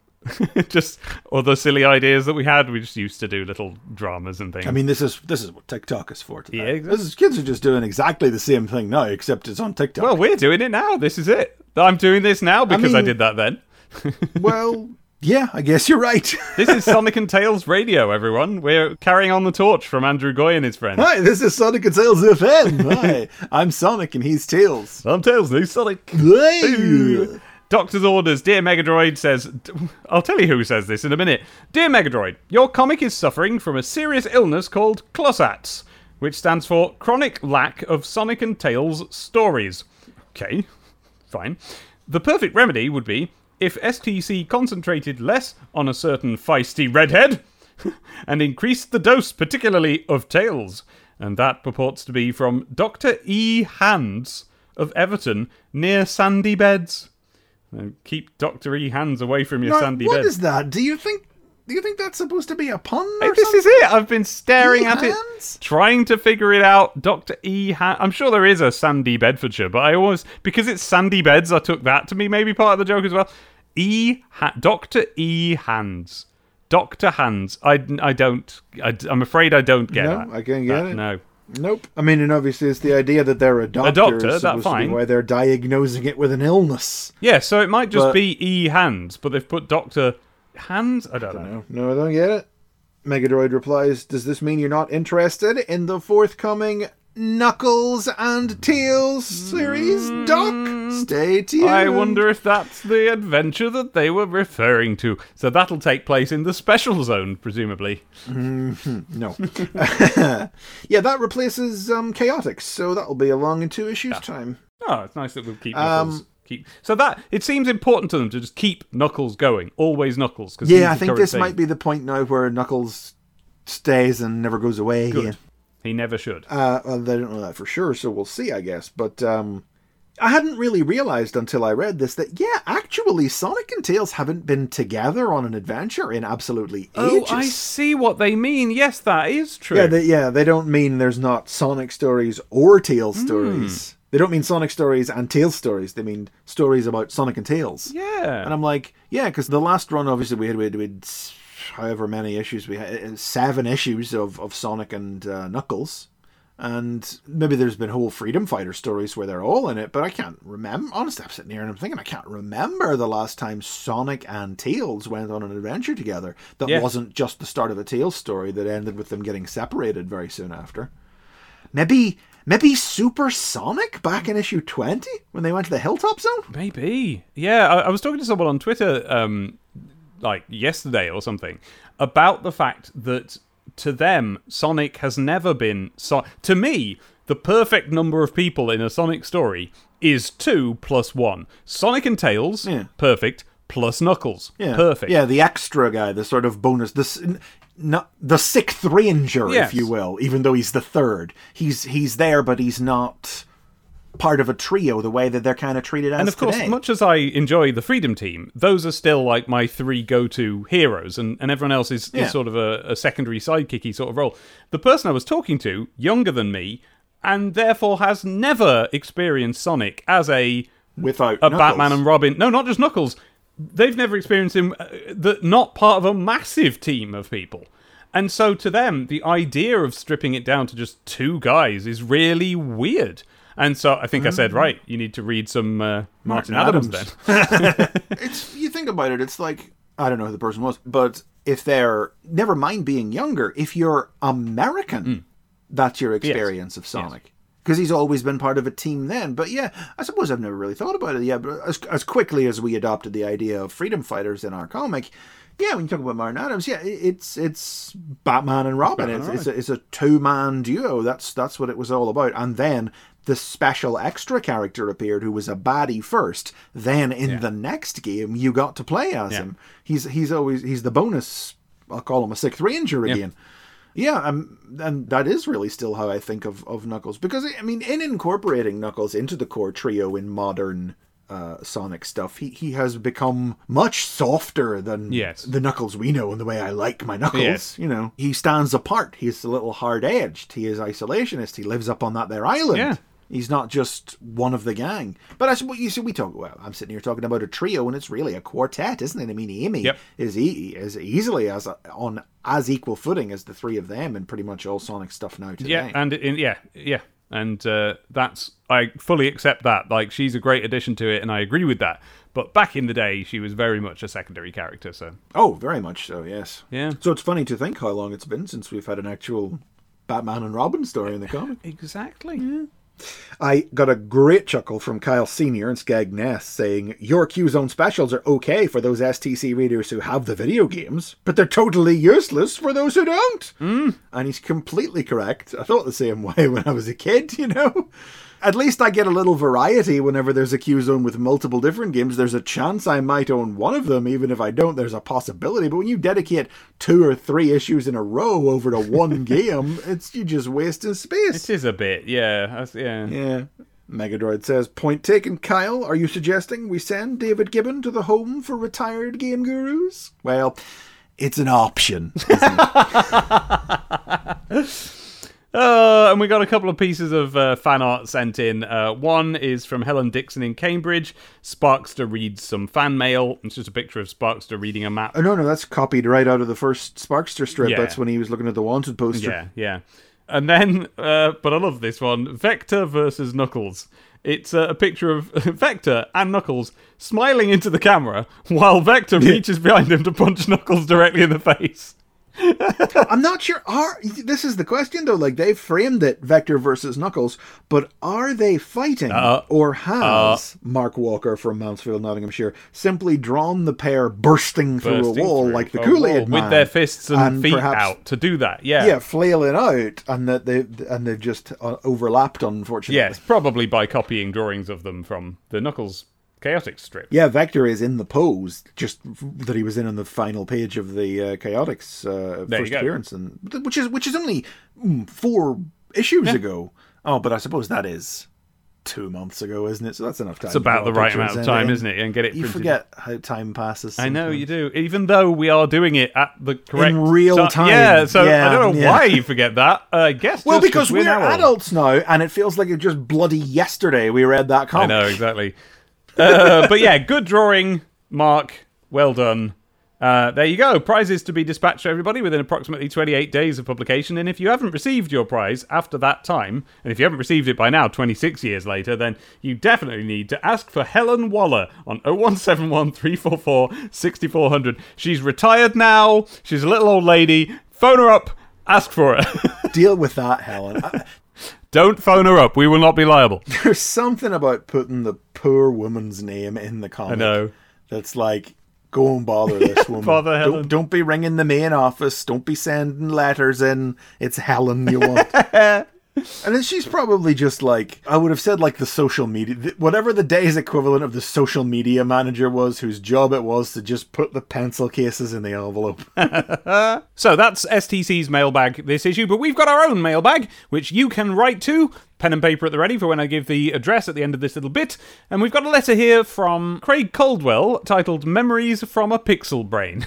just other silly ideas that we had. We just used to do little dramas and things. I mean, this is this is what TikTok is for today. Yeah, exactly. This is, kids are just doing exactly the same thing now, except it's on TikTok. Well, we're doing it now. This is it. I'm doing this now because I, mean, I did that then. Well, yeah, I guess you're right. This is Sonic and Tails Radio, everyone. We're carrying on the torch from Andrew Goy and his friends. Hi, this is Sonic and Tails F M. Hi, I'm Sonic and he's Tails. I'm Tails and he's Sonic. Hey. Doctor's Orders, Dear Megadroid says... I'll tell you who says this in a minute. Dear Megadroid, your comic is suffering from a serious illness called CLOSATS, which stands for Chronic Lack of Sonic and Tails Stories. Okay, fine. The perfect remedy would be if S T C concentrated less on a certain feisty redhead and increased the dose, particularly of Tails. And that purports to be from Doctor E. Hands of Everton, near Sandy Beds. Keep Doctor E. Hands away from your now, sandy what bed. What is that? Do you think Do you think that's supposed to be a pun or hey, this something? Is it. I've been staring e at hands? It, trying to figure it out. Doctor E. Hands. I'm sure there is a Sandy Bedfordshire, but I always... Because it's Sandy Beds, I took that to be maybe part of the joke as well. E. Ha- Doctor E. Hands. Doctor Hands. I, I don't... I, I'm afraid I don't get no, that. No, I can't get that, it. No. Nope. I mean, and obviously it's the idea that they're a doctor. A doctor, that's fine. Why they're diagnosing it with an illness. Yeah, so it might just but, be E Hands, but they've put Doctor Hands? I don't, I don't know. know. No, I don't get it. Megadroid replies, does this mean you're not interested in the forthcoming Knuckles and Tails series, Doc? Stay tuned. I wonder if that's the adventure that they were referring to. So that'll take place in the Special Zone, presumably. Mm-hmm. No. Yeah, that replaces um, Chaotix, so that'll be along in two issues yeah. time. Oh, it's nice that we'll keep Knuckles. Um, keep... So that, it seems important to them to just keep Knuckles going. Always Knuckles. Cause yeah, I think this thing. might be the point now where Knuckles stays and never goes away. Good. Yeah. He never should. Uh, well, they don't know that for sure, so we'll see, I guess. But um, I hadn't really realized until I read this that, yeah, actually, Sonic and Tails haven't been together on an adventure in absolutely ages. Oh, I see what they mean. Yes, that is true. Yeah, they, yeah, they don't mean there's not Sonic stories or Tails mm. stories. They don't mean Sonic stories and Tails stories. They mean stories about Sonic and Tails. Yeah. And I'm like, yeah, because the last run, obviously, we had... We had, we had however many issues we had, seven issues of, of Sonic and uh, Knuckles, and maybe there's been whole Freedom Fighter stories where they're all in it, but I can't remember. Honestly, I'm sitting here and I'm thinking I can't remember the last time Sonic and Tails went on an adventure together that yeah. wasn't just the start of a Tails story that ended with them getting separated very soon after. Maybe maybe Super Sonic back in issue twenty when they went to the Hilltop Zone? Maybe. Yeah, I, I was talking to someone on Twitter um like yesterday or something, about the fact that to them, Sonic has never been... So- to me, the perfect number of people in a Sonic story is two plus one. Sonic and Tails, yeah. perfect, plus Knuckles, yeah. perfect. Yeah, the extra guy, the sort of bonus... The, not, the sixth ranger, yes. if you will, even though he's the third. He's he's there, but he's not... part of a trio, the way that they're kind of treated as And of course, today. Much as I enjoy the Freedom Team, those are still like my three go-to heroes, and, and everyone else is, yeah. is sort of a, a secondary sidekicky sort of role. The person I was talking to, younger than me, and therefore has never experienced Sonic as a... Without a Knuckles. Batman and Robin... No, not just Knuckles. They've never experienced him uh, the, not part of a massive team of people. And so to them, the idea of stripping it down to just two guys is really weird. And so I think mm-hmm. I said, right, you need to read some uh, Martin, Martin Adams, Adams then. It's, you think about it, it's like, I don't know who the person was, but if they're, never mind being younger, if you're American, mm. that's your experience yes. of Sonic. Because yes. he's always been part of a team then. But yeah, I suppose I've never really thought about it. Yeah, but as, as quickly as we adopted the idea of freedom fighters in our comic, yeah, when you talk about Martin Adams, yeah, it's it's Batman and Robin. Batman it's, and Robin. It's, a, it's a two-man duo. That's, that's what it was all about. And then... the special extra character appeared who was a baddie first, then in yeah. the next game you got to play as yeah. him. He's he's always he's the bonus, I'll call him a sixth ranger again. Yeah, yeah um, and that is really still how I think of, of Knuckles. Because, I mean, in incorporating Knuckles into the core trio in modern uh, Sonic stuff, he, he has become much softer than yes. the Knuckles we know and the way I like my Knuckles. Yes. You know, he stands apart. He's a little hard-edged. He is isolationist. He lives up on that there island. Yeah. He's not just one of the gang. But I suppose, you see, we talk, well, I'm sitting here talking about a trio, and it's really a quartet, isn't it? I mean, Amy yep. is e- as easily as a, on as equal footing as the three of them in pretty much all Sonic stuff now today. Yeah, and in, yeah, yeah. And uh, that's, I fully accept that. Like, she's a great addition to it, and I agree with that. But back in the day, she was very much a secondary character, so. Oh, very much so, yes. Yeah. So it's funny to think how long it's been since we've had an actual Batman and Robin story in the comic. Exactly. Yeah. I got a great chuckle from Kyle Senior and Skagness saying, your Q-Zone specials are okay for those S T C readers who have the video games, but they're totally useless for those who don't. Mm. And he's completely correct. I thought the same way when I was a kid, you know. At least I get a little variety whenever there's a Q-Zone with multiple different games. There's a chance I might own one of them. Even if I don't, there's a possibility. But when you dedicate two or three issues in a row over to one game, it's you just wasting space. It is a bit, yeah. Yeah. Yeah. Megadroid says, point taken, Kyle. Are you suggesting we send David Gibbon to the home for retired game gurus? Well, it's an option, isn't it? Uh, and we got a couple of pieces of uh, fan art sent in. Uh, one is from Helen Dixon in Cambridge. Sparkster reads some fan mail. It's just a picture of Sparkster reading a map. Oh, no, no, that's copied right out of the first Sparkster strip. Yeah. That's when he was looking at the Wanted poster. Yeah, yeah. And then, uh, but I love this one, Vector versus Knuckles. It's uh, a picture of Vector and Knuckles smiling into the camera while Vector reaches behind him to punch Knuckles directly in the face. I'm not sure. Are this is the question though? Like they've framed it, Vector versus Knuckles, but are they fighting, uh, or has uh, Mark Walker from Mansfield, Nottinghamshire, simply drawn the pair bursting through bursting a wall through like the Kool-Aid Man, with their fists and, and feet perhaps, out to do that? Yeah, yeah, flailing out, and that they and they've just uh, overlapped. Unfortunately, yes, probably by copying drawings of them from the Knuckles Chaotix strip. Yeah, Vector is in the pose, just that he was in on the final page of the uh, Chaotix uh, first appearance, and which is which is only mm, four issues yeah. ago. Oh, but I suppose that is two months ago, isn't it? So that's enough time. It's about the right amount of time, isn't it? And get it. You printed. Forget how time passes. Sometimes. I know you do, even though we are doing it at the correct in real time. time. Yeah, so yeah, I don't know yeah. why you forget that. Uh, I guess well because we're, we're now adults now, and it feels like it just bloody yesterday we read that comic. I know exactly. uh, but yeah, good drawing, Mark. Well done. Uh, there you go. Prizes to be dispatched to everybody within approximately twenty-eight days of publication. And if you haven't received your prize after that time, and if you haven't received it by now, twenty-six years later, then you definitely need to ask for Helen Waller on oh one seven one, three four four, six four zero zero. She's retired now. She's a little old lady. Phone her up. Ask for it. Deal with that, Helen. I- Don't phone her up. We will not be liable. There's something about putting the poor woman's name in the comic. I know. That's like, go and bother this woman. Bother Helen. Don't, don't be ringing the main office. Don't be sending letters in. It's Helen you want. And then she's probably just like, I would have said like the social media, whatever the day's equivalent of the social media manager was, whose job it was to just put the pencil cases in the envelope. So that's S T C's mailbag this issue, but we've got our own mailbag, which you can write to. Pen and paper at the ready for when I give the address at the end of this little bit. And we've got a letter here from Craig Caldwell titled Memories from a Pixel Brain.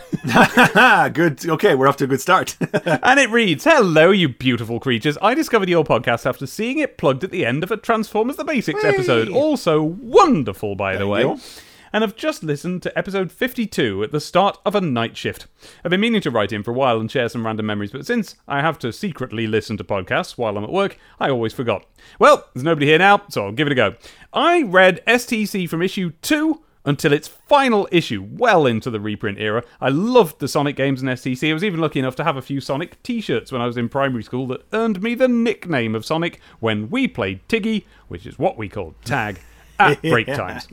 Good. Okay, we're off to a good start. And it reads, hello, you beautiful creatures. I discovered your podcast after seeing it plugged at the end of a Transformers the Basics hey. episode. Also wonderful, by there the way. You. And I've just listened to episode fifty-two at the start of a night shift. I've been meaning to write in for a while and share some random memories, but since I have to secretly listen to podcasts while I'm at work, I always forgot. Well, there's nobody here now, so I'll give it a go. I read S T C from issue two until its final issue, well into the reprint era. I loved the Sonic games and S T C. I was even lucky enough to have a few Sonic t-shirts when I was in primary school that earned me the nickname of Sonic when we played Tiggy, which is what we called tag, at break times.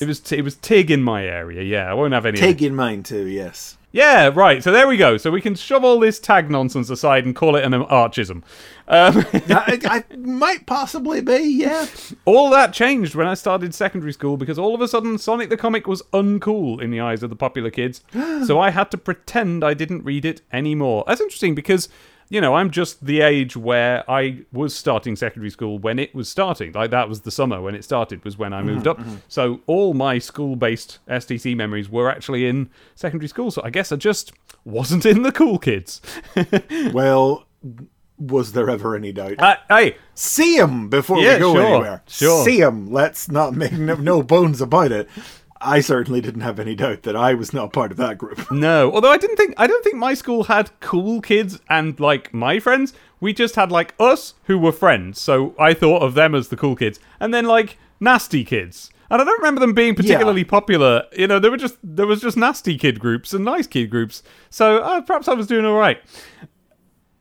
It was it was Tig in my area, yeah. I won't have any... Tig in mine too, yes. Yeah, right. So there we go. So we can shove all this tag nonsense aside and call it an archism. Um, I, I might possibly be, yeah. All that changed when I started secondary school because all of a sudden Sonic the Comic was uncool in the eyes of the popular kids. So I had to pretend I didn't read it anymore. That's interesting because... You know, I'm just the age where I was starting secondary school when it was starting. Like, that was the summer when it started, was when I moved mm-hmm, up. Mm-hmm. So all my school-based S T C memories were actually in secondary school. So I guess I just wasn't in the cool kids. Well, was there ever any doubt? Uh, hey! See him before yeah, we go sure, anywhere. Sure. See him. Let's not make no, no bones about it. I certainly didn't have any doubt that I was not part of that group. No, although I didn't think I don't think my school had cool kids and like my friends. We just had like us who were friends. So I thought of them as the cool kids, and then like nasty kids. And I don't remember them being particularly yeah. popular. You know, there were just there was just nasty kid groups and nice kid groups. So uh, perhaps I was doing all right.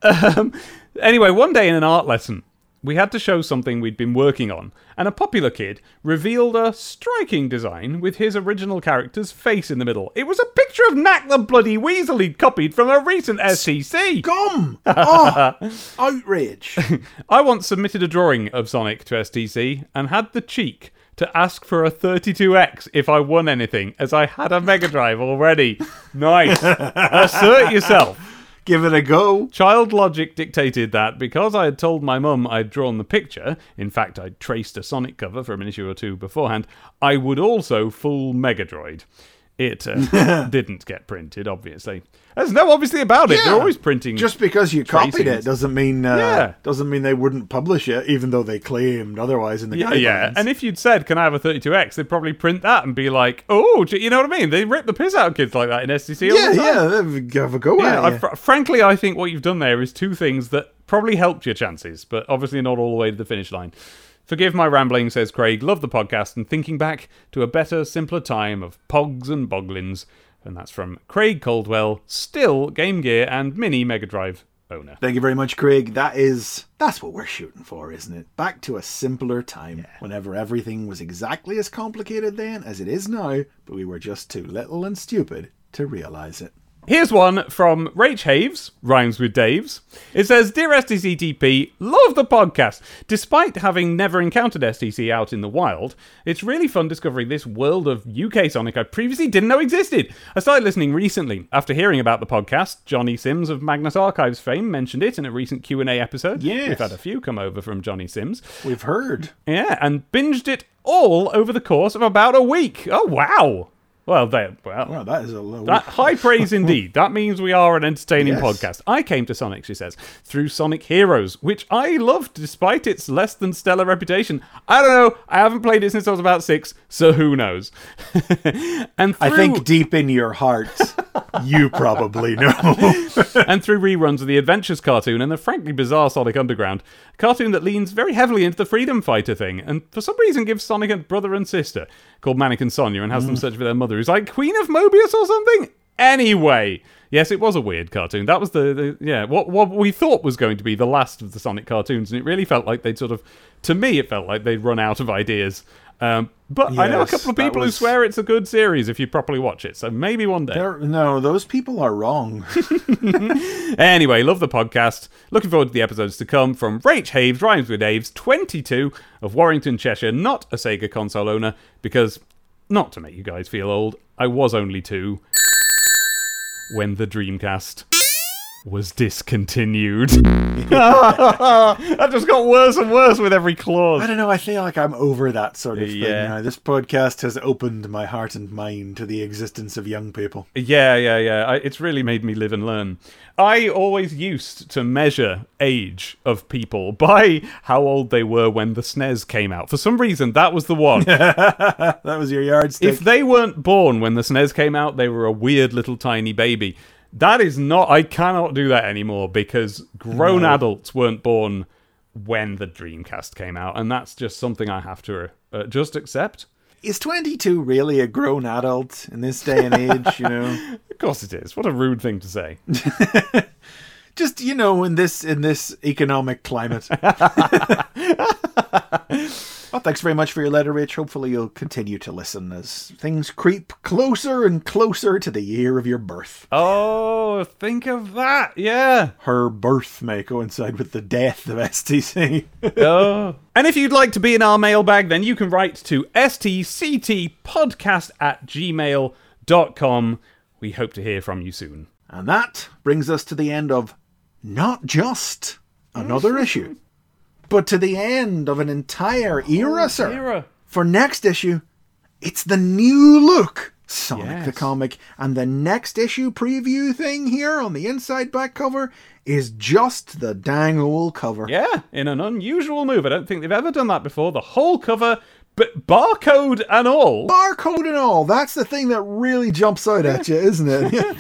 Um, anyway, one day in an art lesson, we had to show something we'd been working on, and a popular kid revealed a striking design with his original character's face in the middle. It was a picture of Nack the Bloody Weasel he'd copied from a recent S T C. Scum! Oh, outrage. I once submitted a drawing of Sonic to S T C and had the cheek to ask for a thirty-two X if I won anything, as I had a Mega Drive already. Nice. Assert yourself. Give it a go. Child logic dictated that because I had told my mum I'd drawn the picture, in fact I'd traced a Sonic cover from an issue or two beforehand, I would also fool Megadroid. It uh, didn't get printed, obviously. There's no obviously about it. Yeah. They're always printing. Just because you tracings. copied it doesn't mean uh, yeah. doesn't mean they wouldn't publish it, even though they claimed otherwise in the yeah, guidelines. Yeah, and if you'd said, "Can I have a thirty-two X?" They'd probably print that and be like, "Oh, you know what I mean?" They rip the piss out of kids like that in S D C. Yeah, yeah, have a go yeah, at it. Fr- frankly, I think what you've done there is two things that probably helped your chances, but obviously not all the way to the finish line. Forgive my rambling, says Craig. Love the podcast and thinking back to a better, simpler time of Pogs and Boglins. And that's from Craig Caldwell, still Game Gear and Mini Mega Drive owner. Thank you very much, Craig. That is, that's what we're shooting for, isn't it? Back to a simpler time, yeah. whenever everything was exactly as complicated then as it is now, but we were just too little and stupid to realise it. Here's one from Rach Haves, rhymes with Daves. It says, Dear S D C T P, love the podcast. Despite having never encountered S D C out in the wild, it's really fun discovering this world of U K Sonic I previously didn't know existed. I started listening recently. After hearing about the podcast, Johnny Sims of Magnus Archives fame mentioned it in a recent Q and A episode. Yes. We've had a few come over from Johnny Sims. We've heard. Yeah, and binged it all over the course of about a week. Oh, wow. Well, they, well, well, that is a low. That, high praise indeed. That means we are an entertaining yes. podcast. I came to Sonic, she says, through Sonic Heroes, which I loved despite its less than stellar reputation. I don't know. I haven't played it since I was about six, so who knows? and through... I think deep in your heart, you probably know. and through reruns of the Adventures cartoon and the frankly bizarre Sonic Underground, a cartoon that leans very heavily into the freedom fighter thing, and for some reason gives Sonic a brother and sister called Manic and Sonia, and has mm. them search for their mother. Who's like Queen of Mobius or something? Anyway, yes, it was a weird cartoon. That was the, the yeah, what what we thought was going to be the last of the Sonic cartoons, and it really felt like they'd sort of, to me, it felt like they'd run out of ideas. Um, but yes, I know a couple of people was... who swear it's a good series if you properly watch it, so maybe one day. They're, no, those people are wrong. Anyway, love the podcast. Looking forward to the episodes to come. From Rach Haves, rhymes with Aves, twenty-two of Warrington, Cheshire, not a Sega console owner, because... Not to make you guys feel old, I was only two when the Dreamcast was discontinued. That just got worse and worse with every clause. I don't know, I feel like I'm over that sort of yeah. thing now. This podcast has opened my heart and mind to the existence of young people. Yeah, yeah, yeah. I, it's really made me live and learn. I always used to measure age of people by how old they were when the S N E S came out. For some reason, that was the one. That was your yardstick. If they weren't born when the S N E S came out, they were a weird little tiny baby. That is not... I cannot do that anymore because grown no. adults weren't born when the Dreamcast came out, and that's just something I have to uh, just accept. Is twenty-two really a grown adult in this day and age, you know? Of course it is. What a rude thing to say. Just, you know, in this in this economic climate. Well, thanks very much for your letter, Rich. Hopefully you'll continue to listen as things creep closer and closer to the year of your birth. Oh, think of that, yeah. Her birth may coincide with the death of S T C. Oh. And if you'd like to be in our mailbag, then you can write to stctpodcast at gmail dot com. We hope to hear from you soon. And that brings us to the end of Not Just Another Issue, but to the end of an entire era, sir. Era. For next issue, it's the new look Sonic yes. the Comic. And the next issue preview thing here on the inside back cover is just the dang old cover. Yeah, in an unusual move. I don't think they've ever done that before. The whole cover... But barcode and all. Barcode and all. That's the thing that really jumps out yeah. at you, isn't it?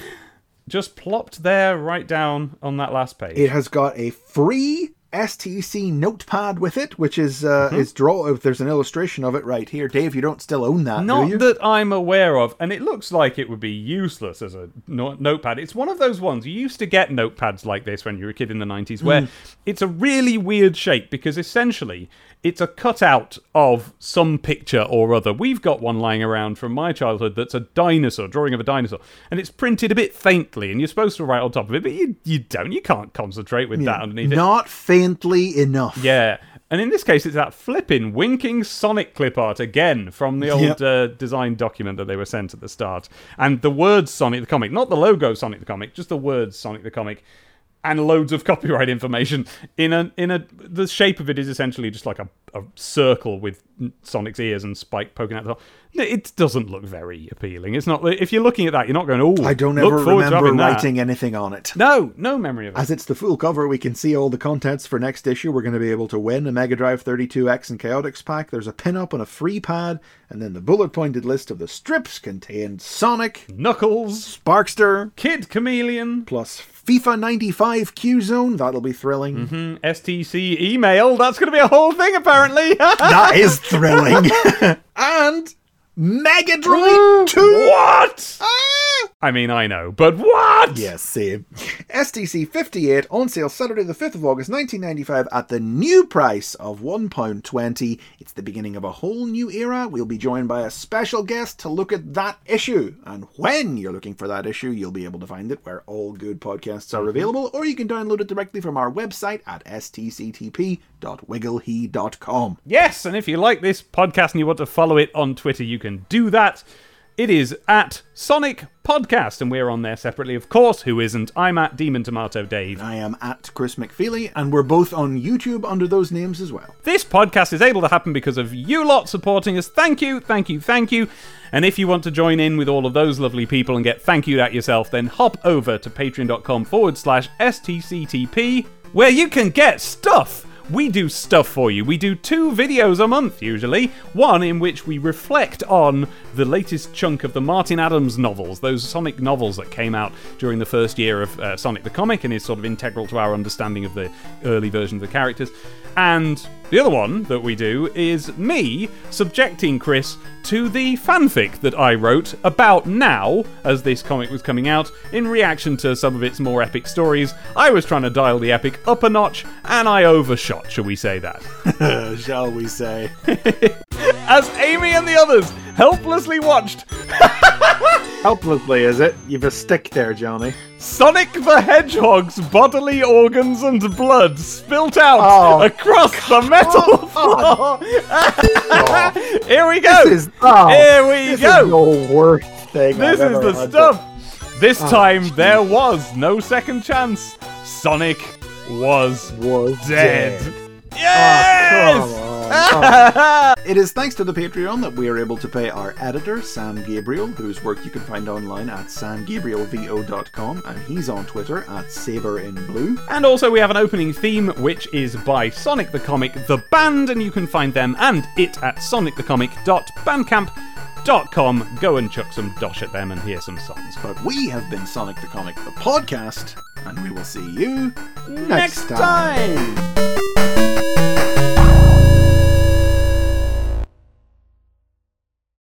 Just plopped there right down on that last page. It has got a free S T C notepad with it, which is uh, mm-hmm. is draw. There's an illustration of it right here. Dave, you don't still own that, Not do you? That I'm aware of. And it looks like it would be useless as a no- notepad. It's one of those ones. You used to get notepads like this when you were a kid in the nineties, where mm. it's a really weird shape because essentially it's a cutout of some picture or other. We've got one lying around from my childhood that's a dinosaur, drawing of a dinosaur. And it's printed a bit faintly, and you're supposed to write on top of it, but you, you don't. You can't concentrate with yeah, that underneath it. Not faintly enough. Yeah. And in this case, it's that flipping, winking Sonic clip art again from the old yep. uh, design document that they were sent at the start. And the words Sonic the Comic, not the logo Sonic the Comic, just the words Sonic the Comic. And loads of copyright information in a in a the shape of it is essentially just like a, a a circle with Sonic's ears and Spike poking out the top. It doesn't look very appealing. It's not. If you're looking at that, you're not going, oh, I don't ever remember writing that. Anything on it. No, no memory of it. As it's the full cover, we can see all the contents for next issue. We're going to be able to win a Mega Drive thirty-two X and Chaotix pack. There's a pin-up and a free pad, and then the bullet-pointed list of the strips contained Sonic, Knuckles, Sparkster, Kid Chameleon, plus FIFA ninety-five Q-Zone. That'll be thrilling. Mm-hmm. S T C email. That's going to be a whole thing, apparently. That is thrilling. And... Mega Drive two! What? Ah! I mean, I know, but what? Yes, same. S T C fifty-eight on sale Saturday the fifth of August nineteen ninety-five at the new price of one pound twenty. It's the beginning of a whole new era. We'll be joined by a special guest to look at that issue. And when you're looking for that issue, you'll be able to find it where all good podcasts are available, or you can download it directly from our website at s t c t p dot wiggle he dot com. Yes, and if you like this podcast and you want to follow it on Twitter, you can do that. It is at Sonic Podcast, and we're on there separately, of course. Who isn't? I'm at Demon Tomato Dave. I am at Chris McFeely, and we're both on YouTube under those names as well. This podcast is able to happen because of you lot supporting us. Thank you, thank you, thank you. And if you want to join in with all of those lovely people and get thank you'd at yourself, then hop over to patreon.com forward slash STCTP, where you can get stuff. We do stuff for you. We do two videos a month, usually. One in which we reflect on the latest chunk of the Martin Adams novels, those Sonic novels that came out during the first year of uh, Sonic the Comic and is sort of integral to our understanding of the early version of the characters. And the other one that we do is me subjecting Chris to the fanfic that I wrote about Now, as this comic was coming out, in reaction to some of its more epic stories. I was trying to dial the epic up a notch, and I overshot, shall we say that? Shall we say? As Amy and the others helplessly watched... Helplessly, is it? You've a stick there, Johnny. Sonic the Hedgehog's bodily organs and blood spilt out oh, across God. the metal floor. Oh. Here we go. This is, oh, Here we this go. This is the worst thing This I've is ever the had stuff. It. This oh, time, geez. There was no second chance. Sonic was, was dead. dead. Yes! Oh, come on. Oh. It is thanks to the Patreon that we are able to pay our editor, Sam Gabriel, whose work you can find online at sam gabriel v o dot com, and he's on Twitter at SaberInBlue. And also we have an opening theme, which is by Sonic the Comic, the band, and you can find them and it at sonic the comic dot bandcamp dot com. Go and chuck some dosh at them and hear some songs. But we have been Sonic the Comic, the podcast, and we will see you next, next time. time.